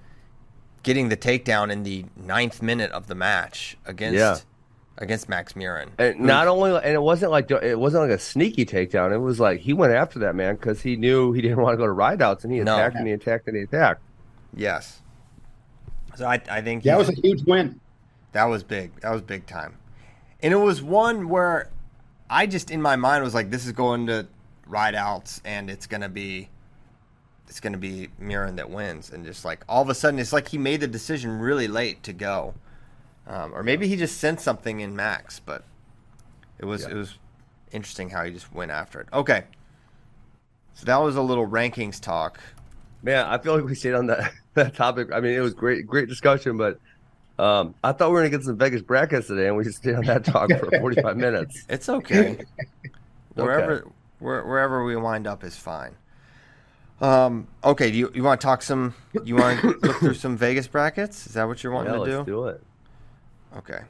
getting the takedown in the ninth minute of the match against yeah. – against Max Murin. And not only, and it wasn't like it wasn't like a sneaky takedown. It was like he went after that man because he knew he didn't want to go to rideouts, and he no. attacked and he attacked and he attacked. Yes. So I, I think that was a huge win. That was big. That was big time, and it was one where I just in my mind was like, this is going to rideouts, and it's gonna be, it's gonna be Murin that wins, and just like all of a sudden, it's like he made the decision really late to go. Um, or maybe he just sensed something in Max, but it was yeah. it was interesting how he just went after it. Okay, so that was a little rankings talk. Man, I feel like we stayed on that, that topic. I mean, it was great, great discussion, but um, I thought we were going to get some Vegas brackets today, and we just stayed on that talk for forty-five minutes. It's okay. Wherever okay. Where, wherever we wind up is fine. Um, okay, do you, you want to talk some? You want to look through some Vegas brackets? Is that what you're wanting yeah, to do? Let's do it. Okay,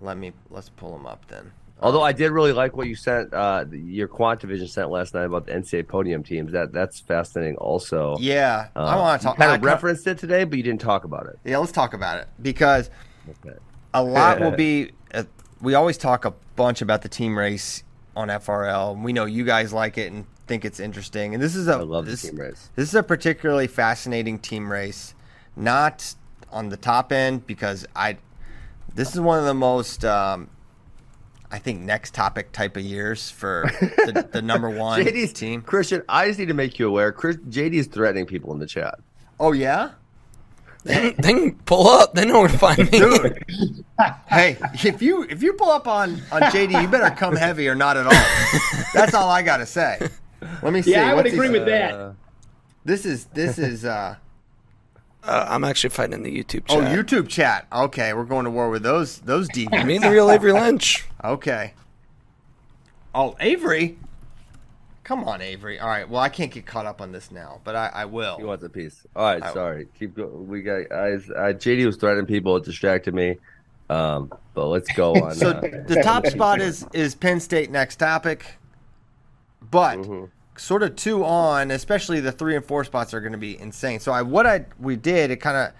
let me let's pull them up then. Although I did really like what you sent, uh, your Quantivision sent last night about the N C A A podium teams. That that's fascinating, also. Yeah, uh, I want to talk. You kind of referenced it today, but you didn't talk about it. Yeah, let's talk about it because okay. a lot will be. Uh, we always talk a bunch about the team race on F R L. We know you guys like it and think it's interesting, and this is a I love this, the team race. This is a particularly fascinating team race, not on the top end because I. This is one of the most, um, I think, next topic type of years for the, the number one J D's, team. Christian, I just need to make you aware. Chris, J D's threatening people in the chat. Oh, yeah? They, they can pull up. They know where to find me. Dude. Hey, if you if you pull up on, on J D, you better come heavy or not at all. That's all I got to say. Let me see. Yeah, I would What's agree he, with uh, that. This is this is uh, – Uh, I'm actually fighting in the YouTube chat. Oh, YouTube chat. Okay, we're going to war with those those deviants. Me and the real Avery Lynch. Okay. Oh, Avery? Come on, Avery. All right, well, I can't get caught up on this now, but I, I will. He wants a piece. All right, I sorry. Will. Keep going. We got, I, I, J D was threatening people. It distracted me. Um, but let's go on. So uh, the top spot is, is Penn State next topic. But mm-hmm. – sort of two on, especially the three and four spots are going to be insane. So I, what I we did, it kind of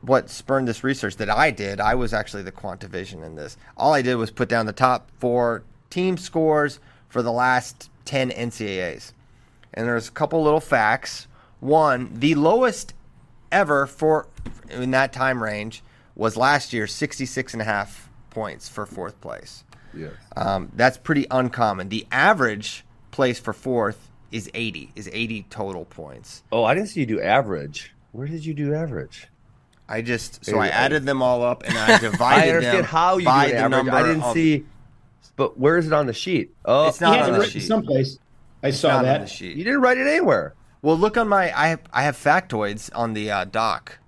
what spurned this research that I did. I was actually the Quantivision in this. All I did was put down the top four team scores for the last ten N C A As, and there's a couple little facts. One, the lowest ever for in that time range was last year, sixty-six and a half points for fourth place. Yes, um, that's pretty uncommon. The average place for fourth is eighty, is eighty total points. Oh, I didn't see you do average. Where did you do average? I just so I added them all up and I divided I understand them how you by do the average. Number. I didn't of, see, but where is it on the sheet? Oh, it's not on the sheet. Someplace I it's saw that. Sheet. You didn't write it anywhere. Well, look on my. I have, I have factoids on the uh, doc.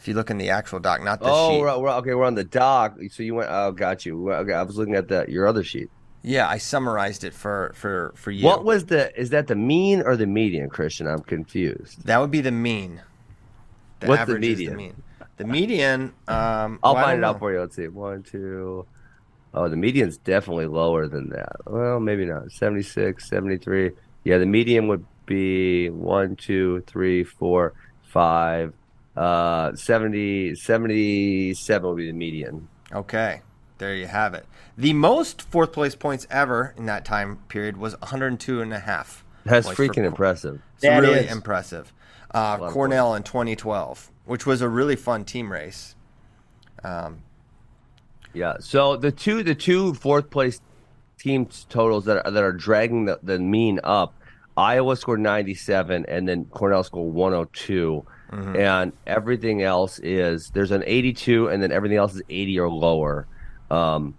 If you look in the actual doc, not the oh, sheet. Oh, okay. We're on the doc. So you went. Oh, got you. Okay, I was looking at the your other sheet. Yeah, I summarized it for for for you. What was the? Is that the mean or the median, Christian? I'm confused. That would be the mean. The What's the median? The, mean. the median. Um, I'll well, find it know. out for you. Let's see. One, two. Oh, the median's definitely lower than that. Well, maybe not. seventy-six, seventy-three. Yeah, the median would be one, two, three, four, five. Uh, seventy, seventy-seven would be the median. Okay. There you have it. The most fourth place points ever in that time period was one hundred two and a half. That's freaking impressive. It's that really is. impressive. Uh, Cornell in twenty twelve, which was a really fun team race. Um, yeah. So the two the two fourth place team totals that are, that are dragging the, the mean up. Iowa scored ninety-seven, and then Cornell scored one hundred two, mm-hmm. and everything else is there's an eighty-two, and then everything else is eighty or lower. Um,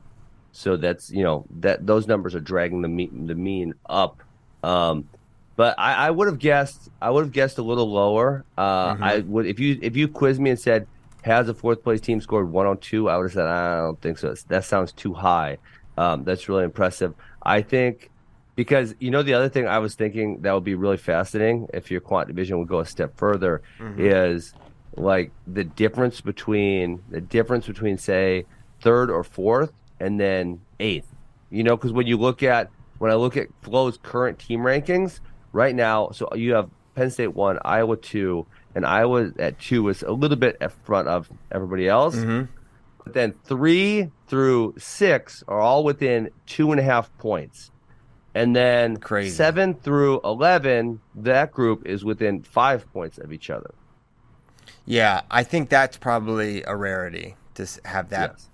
so that's you know that those numbers are dragging the mean the mean up. Um. But I, I would have guessed. I would have guessed a little lower. Uh, mm-hmm. I would if you if you quizzed me and said, "Has a fourth place team scored one hundred two?" I would have said, "I don't think so. That sounds too high." Um, that's really impressive. I think because you know the other thing I was thinking that would be really fascinating if your quant division would go a step further mm-hmm. is like the difference between the difference between say third or fourth and then eighth. You know, because when you look at when I look at Flow's current team rankings. Right now, so you have Penn State one, Iowa two, and Iowa at two is a little bit in front of everybody else. Mm-hmm. But then three through six are all within two and a half points. And then Crazy. seven through eleven, that group is within five points of each other. Yeah, I think that's probably a rarity to have that yes.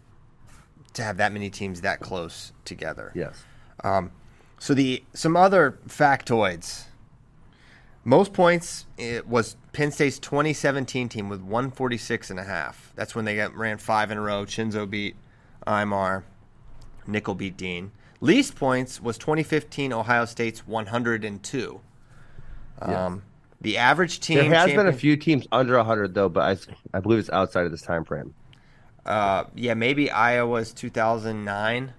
to have that many teams that close together. Yes. Um, So the some other factoids. Most points it was Penn State's twenty seventeen team with one hundred forty-six and a half. That's when they got, ran five in a row. Chinzo beat Imar. Nickel beat Dean. Least points was twenty fifteen Ohio State's one hundred two. Yeah. Um, the average team. There has been a few teams under one hundred though, but I, I believe it's outside of this time frame. Uh, yeah, maybe Iowa's two thousand nine.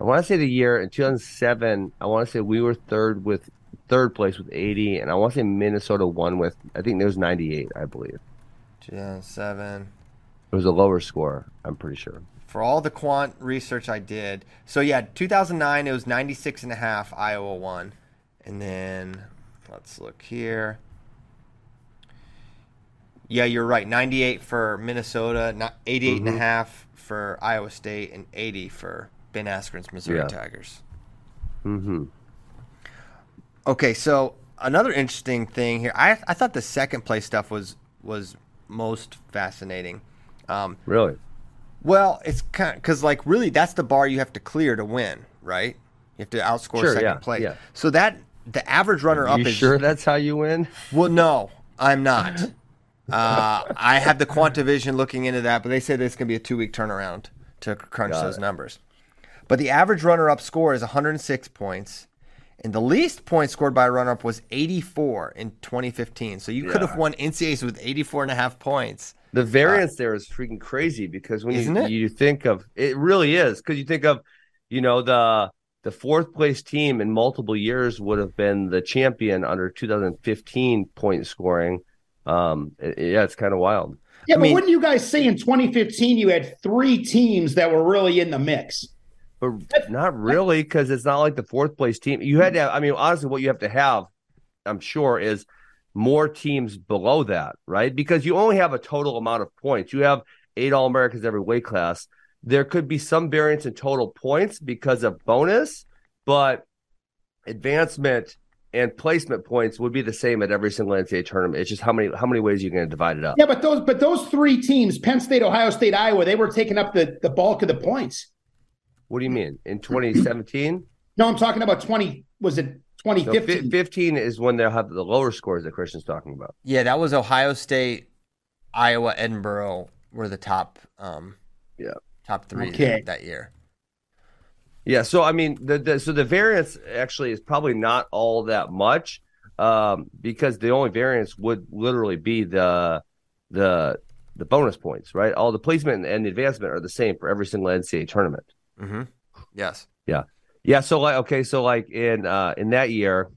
I want to say the year in two thousand seven, I want to say we were third with third place with eighty, and I want to say Minnesota won with, I think there was ninety-eight, I believe. two thousand seven. It was a lower score, I'm pretty sure. For all the quant research I did. So, yeah, two thousand nine, it was ninety-six and a half, Iowa won. And then let's look here. Yeah, you're right, ninety-eight for Minnesota, eighty-eight mm-hmm. and a half for Iowa State, and eighty for Ben Askren's Missouri yeah. Tigers. Mm-hmm. Okay, so another interesting thing here. I I thought the second place stuff was was most fascinating. Um, really? Well, it's kind of, 'cause like really that's the bar you have to clear to win, right? You have to outscore sure, second yeah, place. Yeah. So that the average runner up is. Are you sure that's how you win? Well, no, I'm not. uh, I have the quant division looking into that, but they said it's going to be a two week turnaround to crunch Got those it. numbers. But the average runner-up score is one hundred six points, and the least points scored by a runner-up was eighty-four in twenty fifteen. So you yeah. could have won N C A As with eighty-four and a half points. The variance uh, there is freaking crazy because when you, you think of – it really is because you think of, you know, the the fourth-place team in multiple years would have been the champion under two thousand fifteen point scoring. Um, it, yeah, it's kind of wild. Yeah, I but mean, wouldn't you guys say in twenty fifteen you had three teams that were really in the mix? But not really, because it's not like the fourth place team. You had to have, I mean, honestly, what you have to have, I'm sure, is more teams below that, right? Because you only have a total amount of points. You have eight All-Americans every weight class. There could be some variance in total points because of bonus, but advancement and placement points would be the same at every single N C A A tournament. It's just how many how many ways you're going to divide it up. Yeah, but those but those three teams, Penn State, Ohio State, Iowa, they were taking up the, the bulk of the points. What do you mean? In twenty seventeen? No, I'm talking about twenty. Was it twenty fifteen? No, fifteen is when they'll have the lower scores that Christian's talking about. Yeah, that was Ohio State, Iowa, Edinburgh were the top um, yeah. top three okay. that year. Yeah, so I mean, the, the, so the variance actually is probably not all that much um, because the only variance would literally be the the the bonus points, right? All the placement and the advancement are the same for every single N C A A tournament. Mm-hmm. Yes. Yeah. Yeah. So like, okay. So like in, uh, in that year,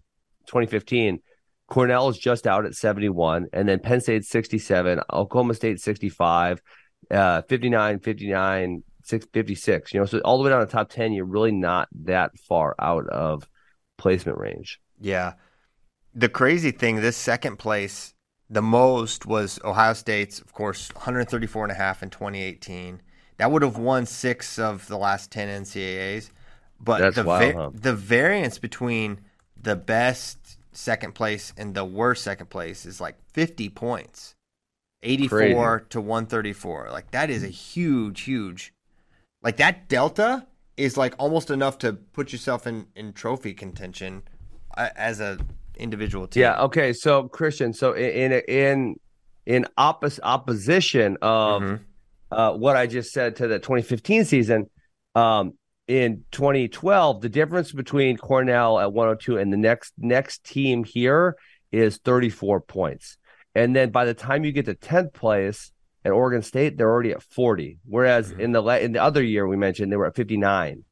twenty fifteen, Cornell is just out at seventy-one, and then Penn State sixty-seven, Oklahoma State sixty-five, uh, fifty-nine, fifty-nine, fifty-six, you know, so all the way down to the top ten, you're really not that far out of placement range. Yeah. The crazy thing, this second place, the most was Ohio State's, of course, one thirty-four and a half in twenty eighteen. That would have won six of the last ten N C A As. But That's the wild, va- huh? the variance between the best second place and the worst second place is like fifty points, eighty-four Crazy. To one thirty-four. Like that is a huge, huge, like that delta is like almost enough to put yourself in, in trophy contention as a individual team. Yeah. Okay. So Christian, so in in in oppos- opposition of mm-hmm. uh, what I just said to the twenty fifteen season. Um, In twenty twelve, the difference between Cornell at one oh two and the next next team here is thirty-four points. And then by the time you get to tenth place at Oregon State, they're already at forty. Whereas mm-hmm. in the in the other year we mentioned, they were at fifty-nine.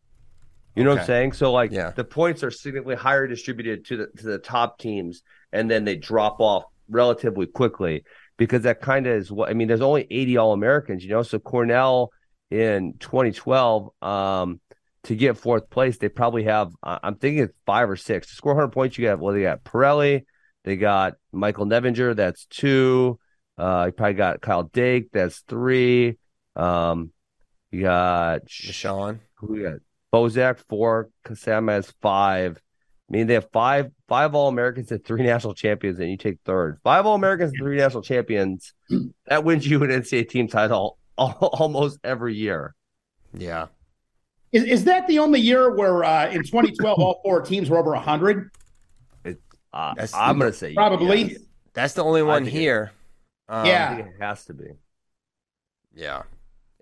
You know okay. what I'm saying? So like yeah. the points are significantly higher distributed to the to the top teams, and then they drop off relatively quickly because that kind of is what I mean. There's only eighty All-Americans, you know. So Cornell in twenty twelve. Um, To get fourth place, they probably have, uh, I'm thinking it's five or six. To score one hundred points, you got, well, they got Pirelli, they got Michael Nevinger, that's two. Uh, you probably got Kyle Dake, that's three. Um, you got Deshaun. Who you got? Bozak, four. Kasama has five. I mean, they have five five All-Americans and three national champions, and you take third. Five All-Americans and three national champions, that wins you an N C A A team title all, all, almost every year. Yeah. Is is that the only year where uh, in twenty twelve all four teams were over one hundred? It, uh, I'm going to say probably. Yeah. That's the only one here. Um, yeah, I think it has to be. Yeah,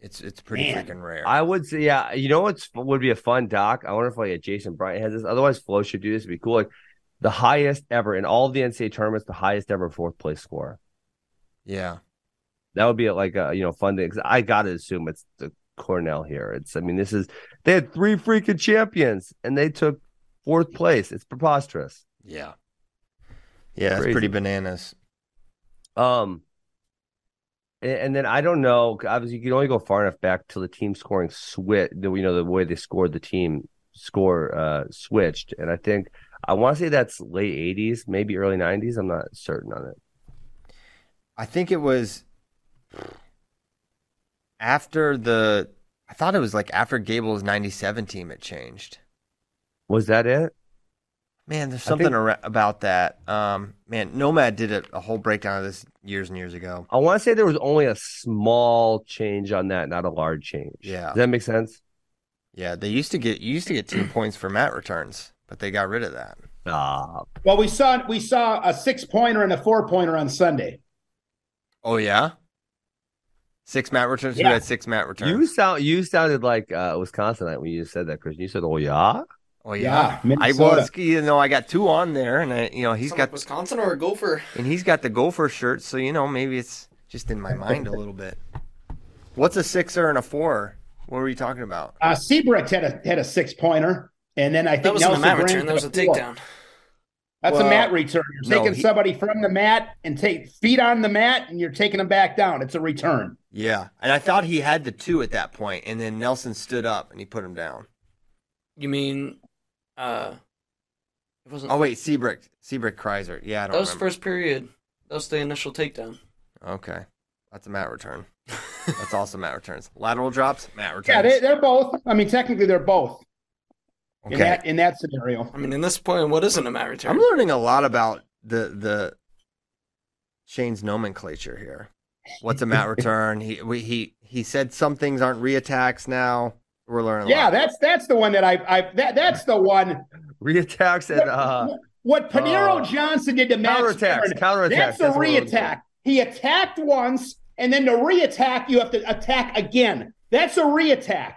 it's it's pretty Man. freaking rare. I would say, yeah. You know what would be a fun doc? I wonder if like Jason Bryant has this. Otherwise, Flo should do this. It'd be cool. Like the highest ever in all of the N C A A tournaments, the highest ever fourth place score. Yeah, that would be like a you know fun thing. Because I got to assume it's the Cornell here. It's I mean this is they had three freaking champions and they took fourth place. It's preposterous. Yeah. Yeah, it's pretty bananas. Um and, and then I don't know, obviously you can only go far enough back till the team scoring switch, the you know the way they scored the team score uh switched. And I think I want to say that's late eighties, maybe early nineties. I'm not certain on it. I think it was After the, I thought it was like after Gable's ninety-seven team, it changed. Was that it? Man, there's something think, ar- about that. Um, man, Nomad did a, a whole breakdown of this years and years ago. I want to say there was only a small change on that, not a large change. Yeah, does that make sense? Yeah, they used to get you used to get two points for mat returns, but they got rid of that. Ah. Well, we saw we saw a six pointer and a four pointer on Sunday. Oh yeah. Six mat returns. Yeah. You had six mat returns. You sound you sounded like uh, Wisconsinite when you said that, Christian. You said, "Oh yeah, oh yeah." yeah I was, you know, I got two on there, and I, you know, he's Someone got Wisconsin or a Gopher, and he's got the Gopher shirt. So you know, maybe it's just in my mind a little bit. What's a sixer and a four? What were you talking about? Uh, Seabrook had a had a six pointer, and then I think that was a mat return. That was a takedown. That's well, a mat return. You're no, taking he, somebody from the mat and take feet on the mat, and you're taking them back down. It's a return. Yeah, and I thought he had the two at that point, and then Nelson stood up and he put him down. You mean, uh, it wasn't? Oh wait, Seabrook, Seabrook, Kreiser. Yeah, I don't. That was remember. First period. That was the initial takedown. Okay, that's a mat return. That's also mat returns. Lateral drops, mat returns. Yeah, they, they're both. I mean, technically, they're both. Okay. In that, in that scenario. I mean, in this point, what isn't a mat return? I'm learning a lot about the the Shane's nomenclature here. What's a mat return? he we, he he said some things aren't reattacks now. We're learning. Yeah, a lot. that's that's the one that I I that that's the one reattacks and uh what Pinero uh, Johnson did to Max Murin. Counterattacks. Counterattacks. That's a that's reattack. He attacked once and then to reattack, you have to attack again. That's a reattack.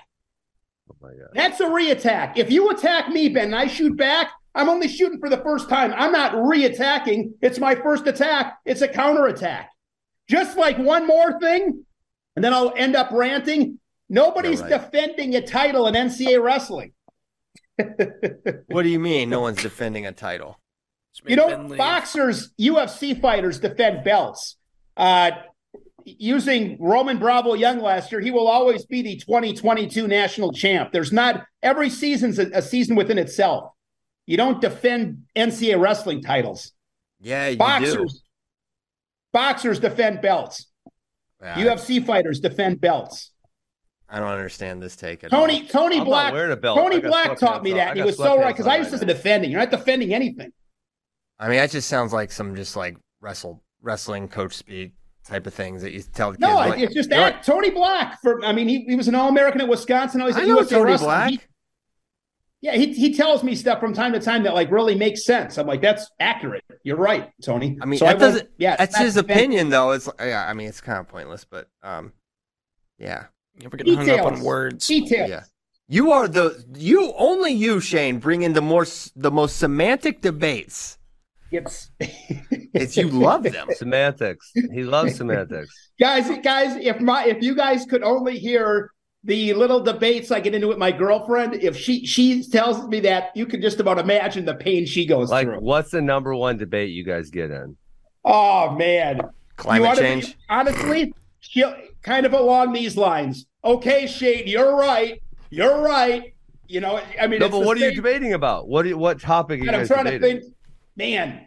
Oh my God. That's a reattack. If you attack me, Ben, and I shoot back, I'm only shooting for the first time. I'm not reattacking. It's my first attack. It's a counterattack. Just like one more thing, and then I'll end up ranting. Nobody's right. defending a title in N C A A wrestling. What do you mean no one's defending a title? You know, boxers, U F C fighters defend belts. Uh, using Roman Bravo Young last year, he will always be the twenty twenty-two national champ. There's not – every season's a, a season within itself. You don't defend N C A A wrestling titles. Yeah, you boxers, do. Boxers defend belts. Yeah. U F C fighters defend belts. I don't understand this take at Tony, all. Tony I'm Black, Tony Black taught me that. He was so right because I used to say defending. You're not defending anything. I mean, that just sounds like some just like wrestle wrestling coach speak type of things that you tell the kids. No, like, it's just that. Right. Tony Black. For I mean, he, he was an All-American at Wisconsin. Always I know U S A Tony wrestling. Black. He, yeah, he he tells me stuff from time to time that like really makes sense. I'm like, that's accurate. You're right, Tony. I mean, so that I doesn't, yeah, that's his defending. opinion, though. It's yeah, I mean, it's kind of pointless, but um, yeah. Yeah, we're getting hung up on words. Details. Yeah. You are the you only you, Shane, bring in the more the most semantic debates. Yep. It's you love them. Semantics. He loves semantics. Guys, guys, if my if you guys could only hear the little debates I get into with my girlfriend, if she she tells me that, you can just about imagine the pain she goes like, through. Like, what's the number one debate you guys get in? Oh man. Climate change. Be, honestly, she'll kind of along these lines. Okay, Shane, you're right. You're right. You know, I mean, no, but what same. are you debating about? What you, what topic? Are you guys I'm trying debating? to think, man.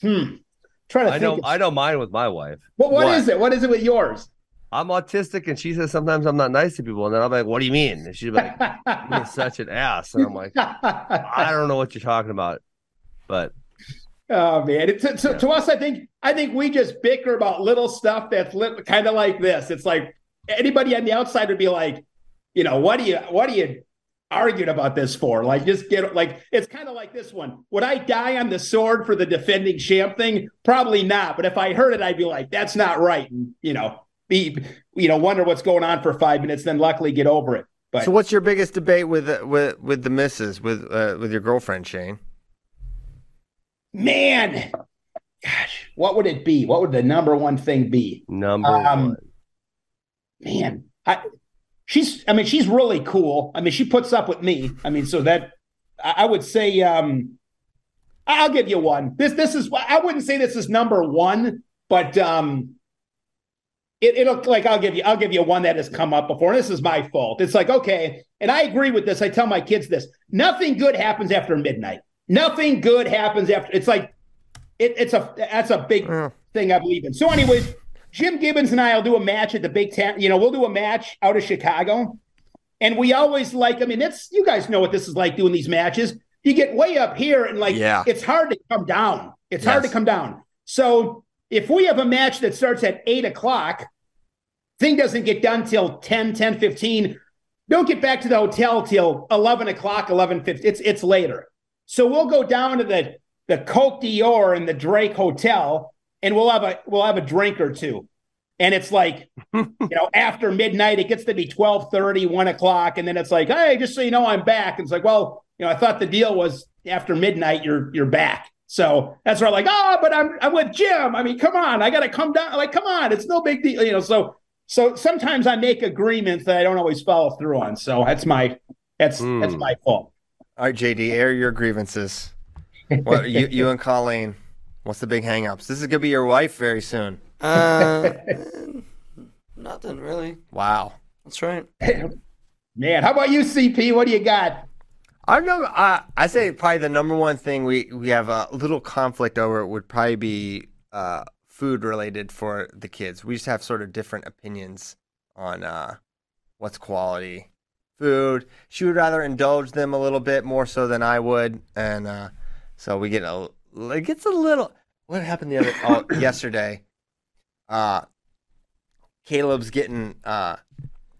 Hmm. I'm trying to. I think know. Of, I know mine with my wife. What, what? What is it? What is it with yours? I'm autistic, and she says sometimes I'm not nice to people, and then I'm like, "What do you mean?" And she's like, "You're such an ass," and I'm like, "I don't know what you're talking about," but. Oh man! It, to, to, yeah. to us, I think I think we just bicker about little stuff that's lit, kind of like this. It's like anybody on the outside would be like, you know, what do you what do you arguing about this for? Like, just get like it's kind of like this one. Would I die on the sword for the defending champ thing? Probably not. But if I heard it, I'd be like, that's not right. And, you know, be you know, wonder what's going on for five minutes, then luckily get over it. But so, what's your biggest debate with with with the missus with uh, with your girlfriend, Shane? Man, gosh, what would it be? What would the number one thing be? Number um, one. Man, I, she's, I mean, she's really cool. I mean, she puts up with me. I mean, so that, I, I would say, um, I'll give you one. This, this is, I wouldn't say this is number one, but um, it, it'll, like, I'll give you, I'll give you one that has come up before. And this is my fault. It's like, okay, and I agree with this. I tell my kids this, nothing good happens after midnight. Nothing good happens after. It's like, it, it's a that's a big yeah. thing I believe in. So, anyways, Jim Gibbons and I will do a match at the Big Ten. You know, we'll do a match out of Chicago, and we always like. I mean, it's you guys know what this is like doing these matches. You get way up here, and like, yeah. it's hard to come down. It's yes. hard to come down. So, if we have a match that starts at eight o'clock, thing doesn't get done till ten, ten fifteen. Don't get back to the hotel till eleven o'clock, eleven fifty. It's it's later. So we'll go down to the, the Cote d'Or and the Drake Hotel, and we'll have a we'll have a drink or two. And it's like, you know, after midnight, it gets to be twelve thirty, one o'clock, and then it's like, hey, just so you know, I'm back. And it's like, well, you know, I thought the deal was after midnight, you're you're back. So that's where I'm like, oh, but I'm I'm with Jim. I mean, come on, I gotta come down. Like, come on, it's no big deal. You know, so so sometimes I make agreements that I don't always follow through on. So that's my that's mm. that's my fault. All right, J D, air your grievances. What, you, you and Colleen, what's the big hang-ups? This is going to be your wife very soon. Uh, nothing, really. Wow. That's right. Man, how about you, C P? What do you got? I don't know. I, I say probably the number one thing we, we have a little conflict over would probably be uh, food-related for the kids. We just have sort of different opinions on uh, what's quality food. She would rather indulge them a little bit more so than I would, and uh so we get a it gets a little. What happened the other oh, yesterday? Uh, Caleb's getting uh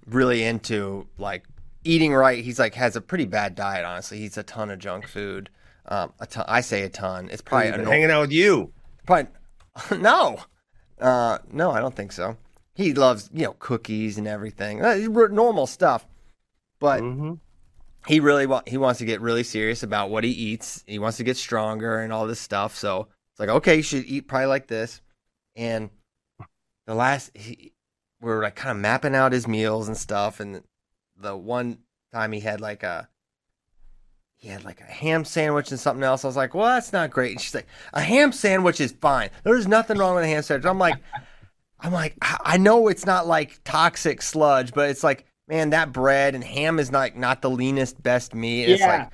really into like eating right. He's like has a pretty bad diet. Honestly, he eats a ton of junk food. Um, a ton, I say a ton. It's probably a, hanging out with you. Probably no, uh, no, I don't think so. He loves, you know, cookies and everything. Normal stuff. But mm-hmm. he really wa- he wants to get really serious about what he eats. He wants to get stronger and all this stuff. So it's like, okay, you should eat probably like this. And the last, he, we were like kind of mapping out his meals and stuff. And the one time he had like a, he had like a ham sandwich and something else. I was like, well, that's not great. And she's like, a ham sandwich is fine. There's nothing wrong with a ham sandwich. I'm like, I'm like, I know it's not like toxic sludge, but it's like, man, that bread and ham is like not the leanest, best meat. Yeah. It's like,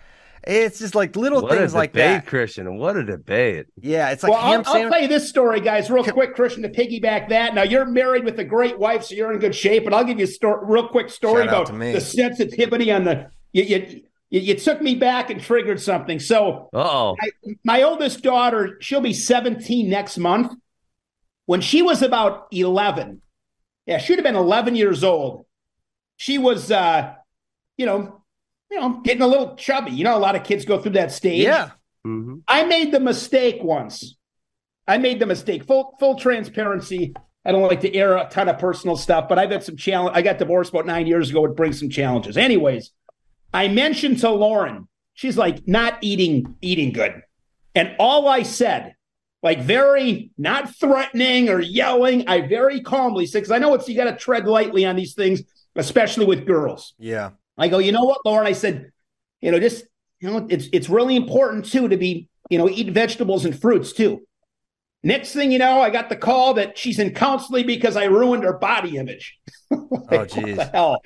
it's just like little what things a debate, like that. Christian, what a debate! Yeah, it's like well, ham I'll, sandwich. I'll tell you this story, guys, real quick, Christian, to piggyback that. Now you're married with a great wife, so you're in good shape. But I'll give you a story, real quick story about the sensitivity on the. You, you, you took me back and triggered something. So, oh, my oldest daughter, she'll be seventeen next month. When she was about eleven, yeah, she'd have been eleven years old. She was, uh, you know, you know, getting a little chubby. You know, a lot of kids go through that stage. Yeah. Mm-hmm. I made the mistake once. I made the mistake. Full full transparency. I don't like to air a ton of personal stuff, but I've had some challenge. I got divorced about nine years ago. It brings some challenges. Anyways, I mentioned to Lauren. She's like not eating eating good, and all I said, like very not threatening or yelling. I very calmly said, because I know it's you got to tread lightly on these things. Especially with girls. Yeah. I go, you know what, Lauren? I said, you know, just, you know, it's it's really important, too, to be, you know, eat vegetables and fruits, too. Next thing you know, I got the call that she's in counseling because I ruined her body image. Like, oh, geez. What the hell?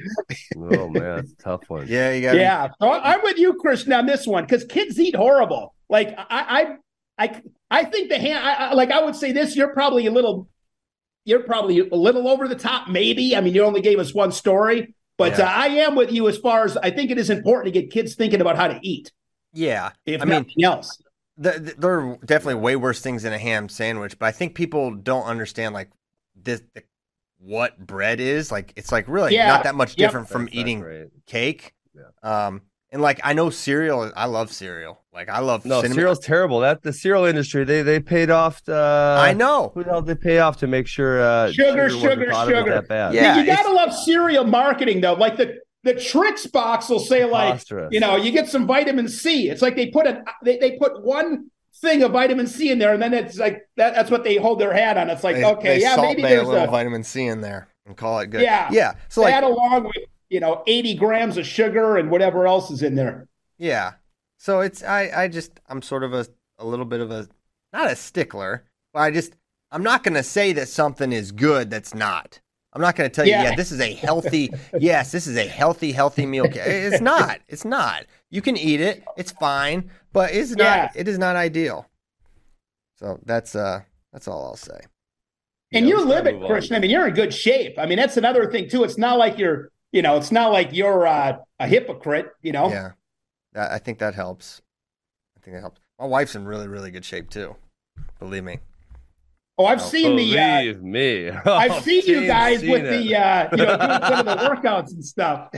Oh, man, that's a tough one. Yeah, you got Yeah. Be- so I'm with you, Christian, on this one, because kids eat horrible. Like, I I, I, I think the hand, I, I, like, I would say this, you're probably a little... You're probably a little over the top, maybe. I mean, you only gave us one story, but yeah. uh, I am with you as far as I think it is important to get kids thinking about how to eat. Yeah. If I nothing mean, else. The, the, there are definitely way worse things than a ham sandwich, but I think people don't understand, like, this, the, what bread is. Like, it's, like, really yeah. not that much yep. different from That's eating right. cake. Yeah. Um, and, like, I know cereal. I love cereal. Like, I love no, cinnamon. Cereal's terrible. That the cereal industry, they they paid off. To, uh, I know who the hell they pay off to make sure uh, sugar, sugar, sugar. That bad. Yeah, you gotta love cereal marketing though. Like the the Trix box will say like, you know, you get some vitamin C. It's like they put a they, they put one thing of vitamin C in there, and then it's like that, that's what they hold their hat on. It's like they, okay, they yeah, salt maybe there's a little a, vitamin C in there and call it good. Yeah, yeah. So like that along with you know eighty grams of sugar and whatever else is in there. Yeah. So it's, I, I just, I'm sort of a, a little bit of a, not a stickler, but I just, I'm not going to say that something is good that's not. I'm not going to tell you, yeah. yeah, this is a healthy, yes, this is a healthy, healthy meal. It's not, it's not. You can eat it, it's fine, but it's not, yeah. it is not ideal. So that's, uh, that's all I'll say. And you live it, Christian. I mean, you're in good shape. I mean, that's another thing too. It's not like you're, you know, it's not like you're uh, a hypocrite, you know? Yeah. I think that helps. I think that helps. My wife's in really, really good shape too. Believe me. Oh, I've oh, seen the. Believe uh, me. Oh, I've seen you guys seen with it. the, uh, you know, doing some of the workouts and stuff.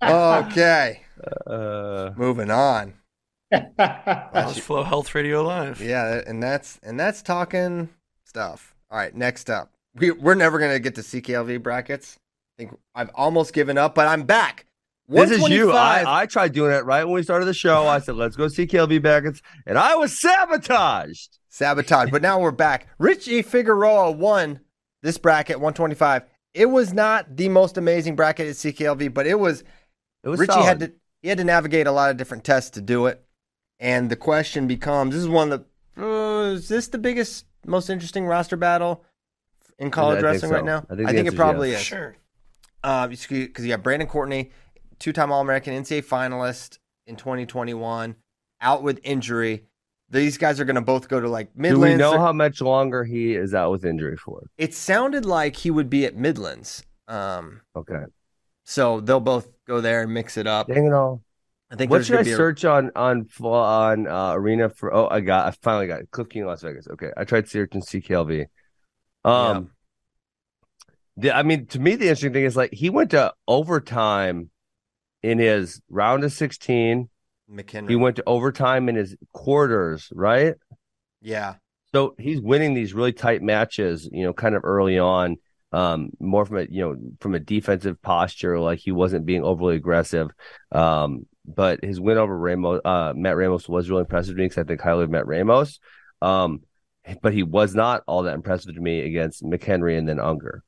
Okay. Uh, Moving on. That's Flow Health Radio Live. Yeah, and that's and that's talking stuff. All right, next up, we we're never gonna get to C K L V brackets. I think I've almost given up, but I'm back. This is you. I, I tried doing it right when we started the show. I said, let's go see K L B brackets, and I was sabotaged. Sabotaged, but now we're back. Richie Figueroa won this bracket, one twenty-five. It was not the most amazing bracket at C K L V, but it was, it was Richie solid. had to he had to navigate a lot of different tests to do it, and the question becomes, this is one of the, uh, is this the biggest, most interesting roster battle in college I wrestling so. right now? I think, I think it probably yes. is. Sure. Because uh, you got Brandon Courtney, two-time All-American, N C A A finalist in twenty twenty-one, out with injury. These guys are going to both go to, like, Midlands. Do we know how much longer he is out with injury for? It sounded like he would be at Midlands. Um, okay. So they'll both go there and mix it up. Dang it all. I think what should I search a... on on on uh, Arena for? Oh, I got. I finally got it. Cliff King Las Vegas. Okay. I tried searching C K L V. Um. Yeah. The, I mean, to me, the interesting thing is, like, he went to overtime in his round of sixteen. McHenry. He went to overtime in his quarters, right? Yeah. So he's winning these really tight matches, you know, kind of early on, um, more from a, you know, from a defensive posture, like he wasn't being overly aggressive. Um, but his win over Ramos, uh, Matt Ramos was really impressive to me because I think highly of Matt Ramos. Um, but he was not all that impressive to me against McHenry and then Unger.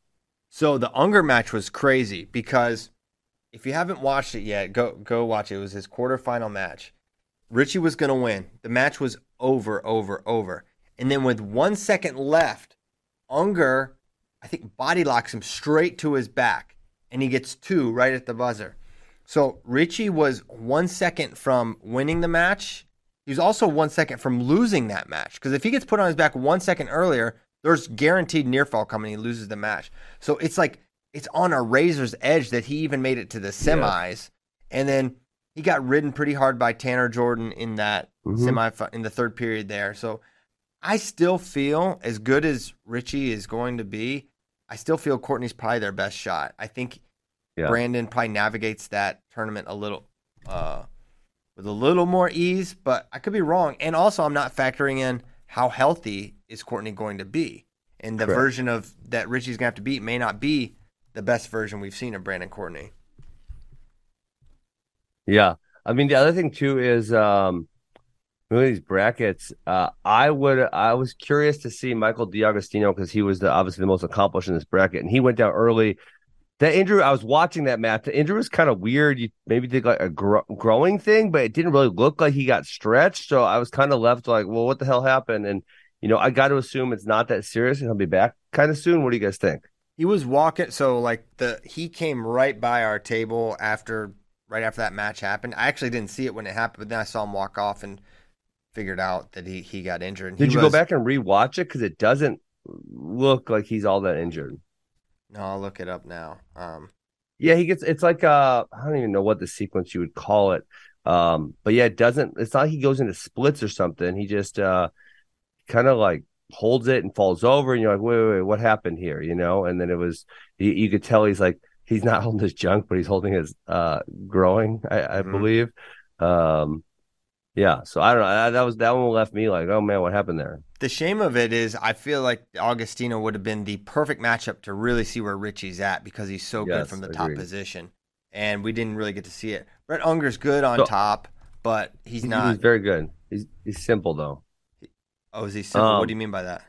So the Unger match was crazy because if you haven't watched it yet, go go watch it. It was his quarterfinal match. Richie was going to win. The match was over, over, over. And then with one second left, Unger, I think, body locks him straight to his back, and he gets two right at the buzzer. So Richie was one second from winning the match. He was also one second from losing that match because if he gets put on his back one second earlier, there's guaranteed near fall coming. He loses the match. So it's like it's on a razor's edge that he even made it to the semis. Yeah. And then he got ridden pretty hard by Tanner Jordan in that mm-hmm. semi in the third period there. So I still feel, as good as Richie is going to be, I still feel Courtney's probably their best shot. I think yeah. Brandon probably navigates that tournament a little uh, with a little more ease, but I could be wrong. And also I'm not factoring in how healthy is Courtney going to be. And the Correct. version of that Richie's going to have to beat may not be the best version we've seen of Brandon Courtney. Yeah. I mean, the other thing, too, is um... – these brackets, uh, I would. I was curious to see Michael DiAgostino because he was the, obviously the most accomplished in this bracket, and he went down early. That injury, I was watching that match. The injury was kind of weird. You maybe did like a gro- growing thing, but it didn't really look like he got stretched. So I was kind of left like, well, what the hell happened? And you know, I got to assume it's not that serious, and he'll be back kind of soon. What do you guys think? He was walking, so like the he came right by our table after right after that match happened. I actually didn't see it when it happened, but then I saw him walk off and figured out that he, he got injured. And Did you was, go back and rewatch it? Because it doesn't look like he's all that injured. No, I'll look it up now. Um, yeah, he gets. It's like uh, I don't even know what the sequence you would call it. Um, but yeah, it doesn't. It's not like he goes into splits or something. He just uh, kind of like holds it and falls over, and you're like, wait, wait, wait, what happened here? You know? And then it was you, you could tell he's like he's not holding his junk, but he's holding his uh, growing, I, I mm-hmm. believe. Um, Yeah, so I don't know. That was that one left me like, oh man, what happened there? The shame of it is, I feel like Agostino would have been the perfect matchup to really see where Richie's at because he's so yes, good from the agreed. top position, and we didn't really get to see it. Brett Unger's good on so, top, but he's not. He's very good. He's he's simple though. Oh, is he simple? Um, what do you mean by that?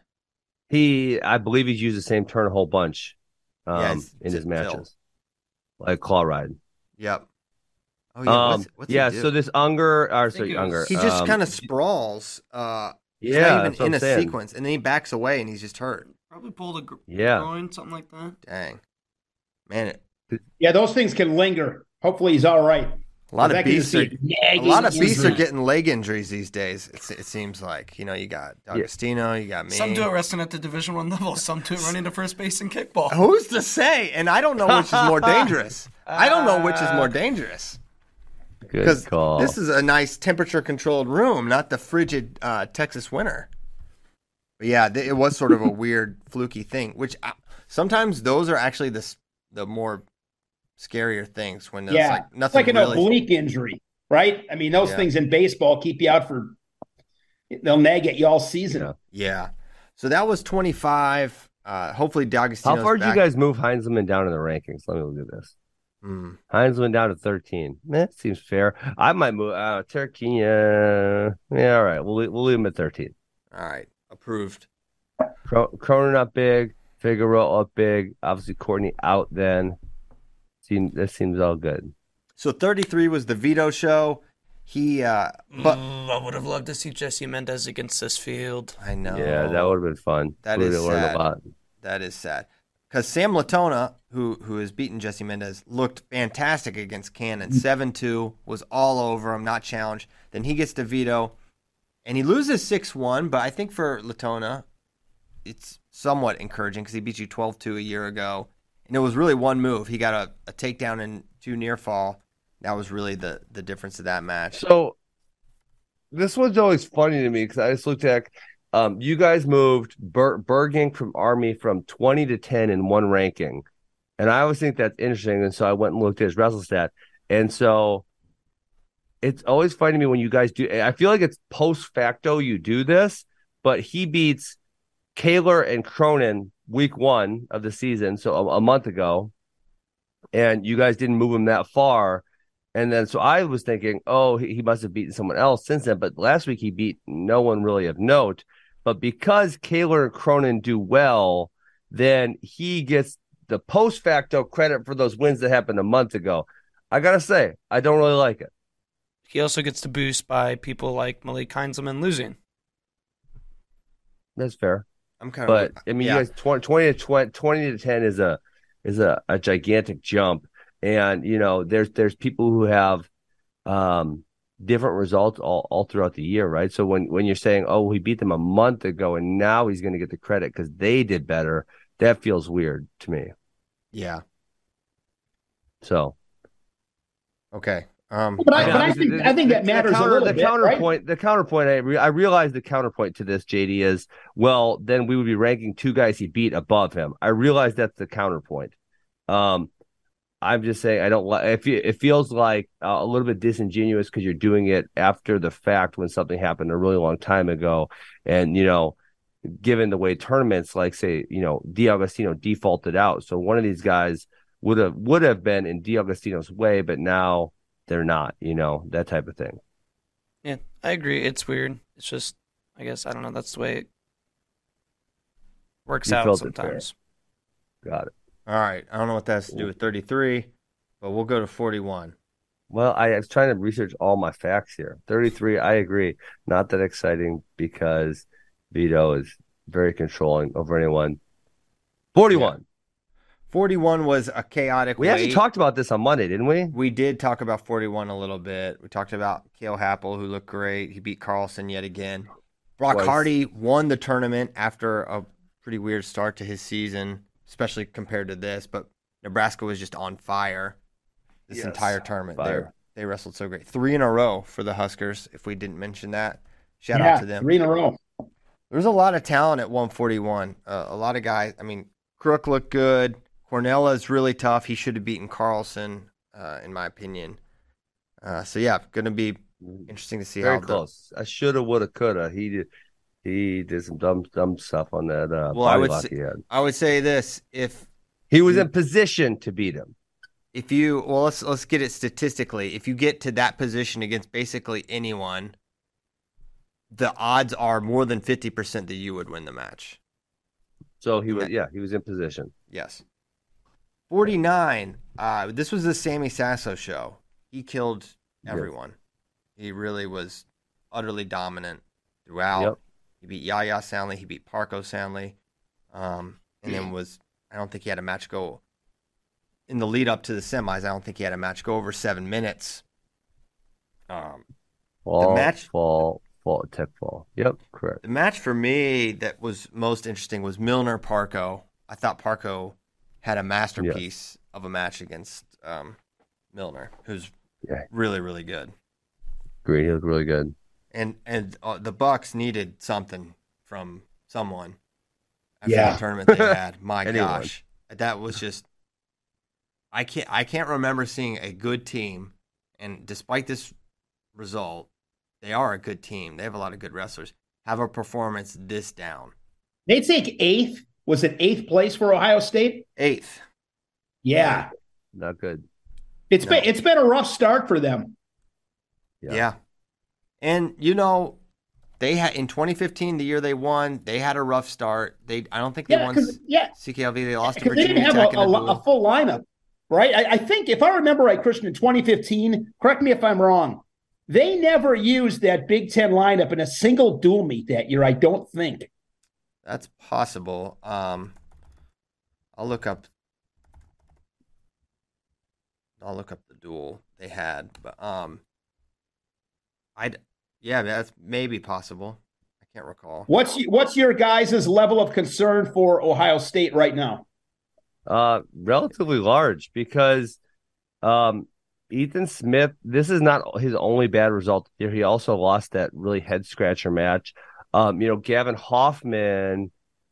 He, I believe he's used the same turn a whole bunch, um, yeah, in his matches, built. like claw ride. Yep. Oh, yeah, what's, what's um, yeah so this Unger, or sorry, Unger. He just um, kind of sprawls. Uh, yeah, not even in a saying. sequence, and then he backs away, and he's just hurt. Probably pulled a gr- yeah. groin, something like that. Dang, man. It... Yeah, those things can linger. Hopefully, he's all right. A lot of beasts, are, a lot of beasts are getting leg injuries these days. It, it seems like you know you got D'Agostino, yeah. you got me. Some do it resting at the Division One level. Some do it running to first base and kickball. Who's to say? And I don't know which is more dangerous. uh, I don't know which is more dangerous. Because this is a nice temperature-controlled room, not the frigid uh, Texas winter. But yeah, th- it was sort of a weird, fluky thing. Which I, sometimes those are actually the the more scarier things when there's yeah. like nothing. It's like really an oblique th- injury, right? I mean, those yeah. things in baseball keep you out for. They'll nag at you all season. Yeah. yeah. So that was twenty-five. Uh, hopefully, D'Agostino's How far back. Did you guys move Heinzelman down in the rankings? Let me look at this. Mm. Hines went down to thirteen. That seems fair. I might move uh Turkey. Uh, yeah, all right. We'll we'll leave him at thirteen. All right, approved. Cro- Cronin up big. Figueroa up big. Obviously, Courtney out. Then, seems that seems all good. So thirty-three was the veto show. He, uh, but mm, I would have loved to see Jesse Mendez against this field. I know. Yeah, that would have been fun. That we is sad. A lot. That is sad. Because Sam Latona, who who has beaten Jesse Mendez, looked fantastic against Cannon. seven two, was all over him, not challenged. Then he gets to veto, and he loses six one. But I think for Latona, it's somewhat encouraging because he beat you twelve two a year ago. And it was really one move. He got a, a takedown and two near fall. That was really the, the difference of that match. So this one's always funny to me because I just looked at – Um, you guys moved Ber- Bergen from Army from twenty to ten in one ranking. And I always think that's interesting. And so I went and looked at his WrestleStat. And so it's always funny to me when you guys do. I feel like it's post facto you do this, but he beats Kaler and Cronin week one of the season, so a, a month ago, and you guys didn't move him that far. And then so I was thinking, oh, he, he must have beaten someone else since then. But last week he beat no one really of note. But because Kaler and Cronin do well, then he gets the post facto credit for those wins that happened a month ago. I got to say, I don't really like it. He also gets the boost by people like Malik Heinzelman losing. That's fair. I'm kind but, of, but I mean, yeah. You guys, twenty to ten is a is a, a gigantic jump, and you know, there's there's people who have um, different results all, all throughout the year, right? So when when you're saying, oh, we beat them a month ago, and now he's going to get the credit because they did better, that feels weird to me. Yeah. So. Okay. Um, but I, but I think I think that matters. The, counter, a little the bit, counterpoint, right? the counterpoint. I re, I realize the counterpoint to this, J D, is well, then we would be ranking two guys he beat above him. I realize that's the counterpoint. Um, I'm just saying I don't like. If it, it feels like uh, a little bit disingenuous because you're doing it after the fact when something happened a really long time ago, and you know, given the way tournaments, like say, you know, DiAgostino defaulted out, so one of these guys would have would have been in DiAgostino's way, but now. They're not, you know, that type of thing. Yeah, I agree. It's weird. It's just, I guess, I don't know. That's the way it works you out sometimes. Got it. All right. I don't know what that has to do with thirty-three, but we'll go to forty-one. Well, I was trying to research all my facts here. thirty-three, I agree. Not that exciting because Vito is very controlling over anyone. forty-one. Yeah. forty-one was a chaotic We wait. Actually talked about this on Monday, didn't we? We did talk about forty-one a little bit. We talked about Cale Happel, who looked great. He beat Carlson yet again. Brock Twice. Hardy won the tournament after a pretty weird start to his season, especially compared to this. But Nebraska was just on fire this yes. entire tournament. They, they wrestled so great. Three in a row for the Huskers, if we didn't mention that. Shout yeah, out to them. Three in a row. There's a lot of talent at one forty-one. Uh, a lot of guys. I mean, Crook looked good. Cornell is really tough. He should have beaten Carlson, uh, in my opinion. Uh, so yeah, going to be interesting to see Very how. Very close. The... I shoulda, woulda, coulda. He did. He did some dumb, dumb stuff on that. Uh, well, I would. Say, he had. I would say this: if he was you, in position to beat him, if you well, let's let's get it statistically. If you get to that position against basically anyone, the odds are more than fifty percent that you would win the match. So he was. Yeah, he was in position. Yes. forty-nine, uh, this was the Sammy Sasso show. He killed everyone. Yep. He really was utterly dominant throughout. Yep. He beat Yaya soundly. He beat Parco soundly. Um, and then was, I don't think he had a match go. In the lead up to the semis, I don't think he had a match go over seven minutes. Um, fall, the match, fall, fall, tech fall. Yep, correct. The match for me that was most interesting was Milner Parco. I thought Parco... had a masterpiece yeah. of a match against um, Milner, who's yeah. really, really good. Great, he looked really good. And and uh, the Bucks needed something from someone after yeah. the tournament they had. My Anyone. gosh, that was just I can't I can't remember seeing a good team. And despite this result, they are a good team. They have a lot of good wrestlers. Have a performance this down. They take eighth. Was it eighth place for Ohio State? Eighth. Yeah. Not good. It's no. been it's been a rough start for them. Yeah. yeah. And you know, they had in twenty fifteen, the year they won, they had a rough start. They I don't think they yeah, won yeah. C K L V. They lost to Virginia Tech. They didn't have a, a, a full lineup, right? I, I think if I remember right, Christian, in twenty fifteen, correct me if I'm wrong, they never used that Big Ten lineup in a single dual meet that year, I don't think. That's possible. Um, I'll look up. I'll look up the duel they had, but um, I'd yeah, that's maybe possible. I can't recall. What's you, what's your guys' level of concern for Ohio State right now? Uh, relatively large because um, Ethan Smith. This is not his only bad result here. He also lost that really head scratcher match. Um, you know, Gavin Hoffman,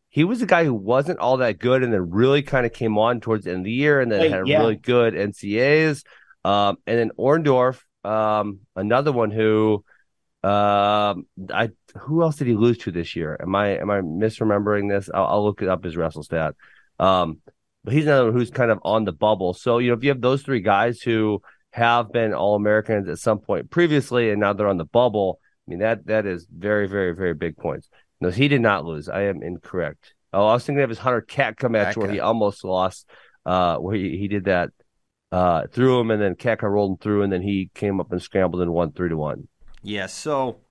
he was a guy who wasn't all that good and then really kind of came on towards the end of the year and then hey, had a yeah. really good N C A As. Um, and then Orndorff, um, another one who Um, I who else did he lose to this year? Am I am I misremembering this? I'll, I'll look it up, his WrestleStat. Um, but he's another one who's kind of on the bubble. So you know, if you have those three guys who have been All-Americans at some point previously, and now they're on the bubble, I mean that that is very very very big points. No, he did not lose. I am incorrect. Oh, I was thinking of his Hunter Katka match where he almost lost. Uh, where he, he did that, uh, threw him, and then Katka rolled him through, and then he came up and scrambled and won three to one. Yeah, so,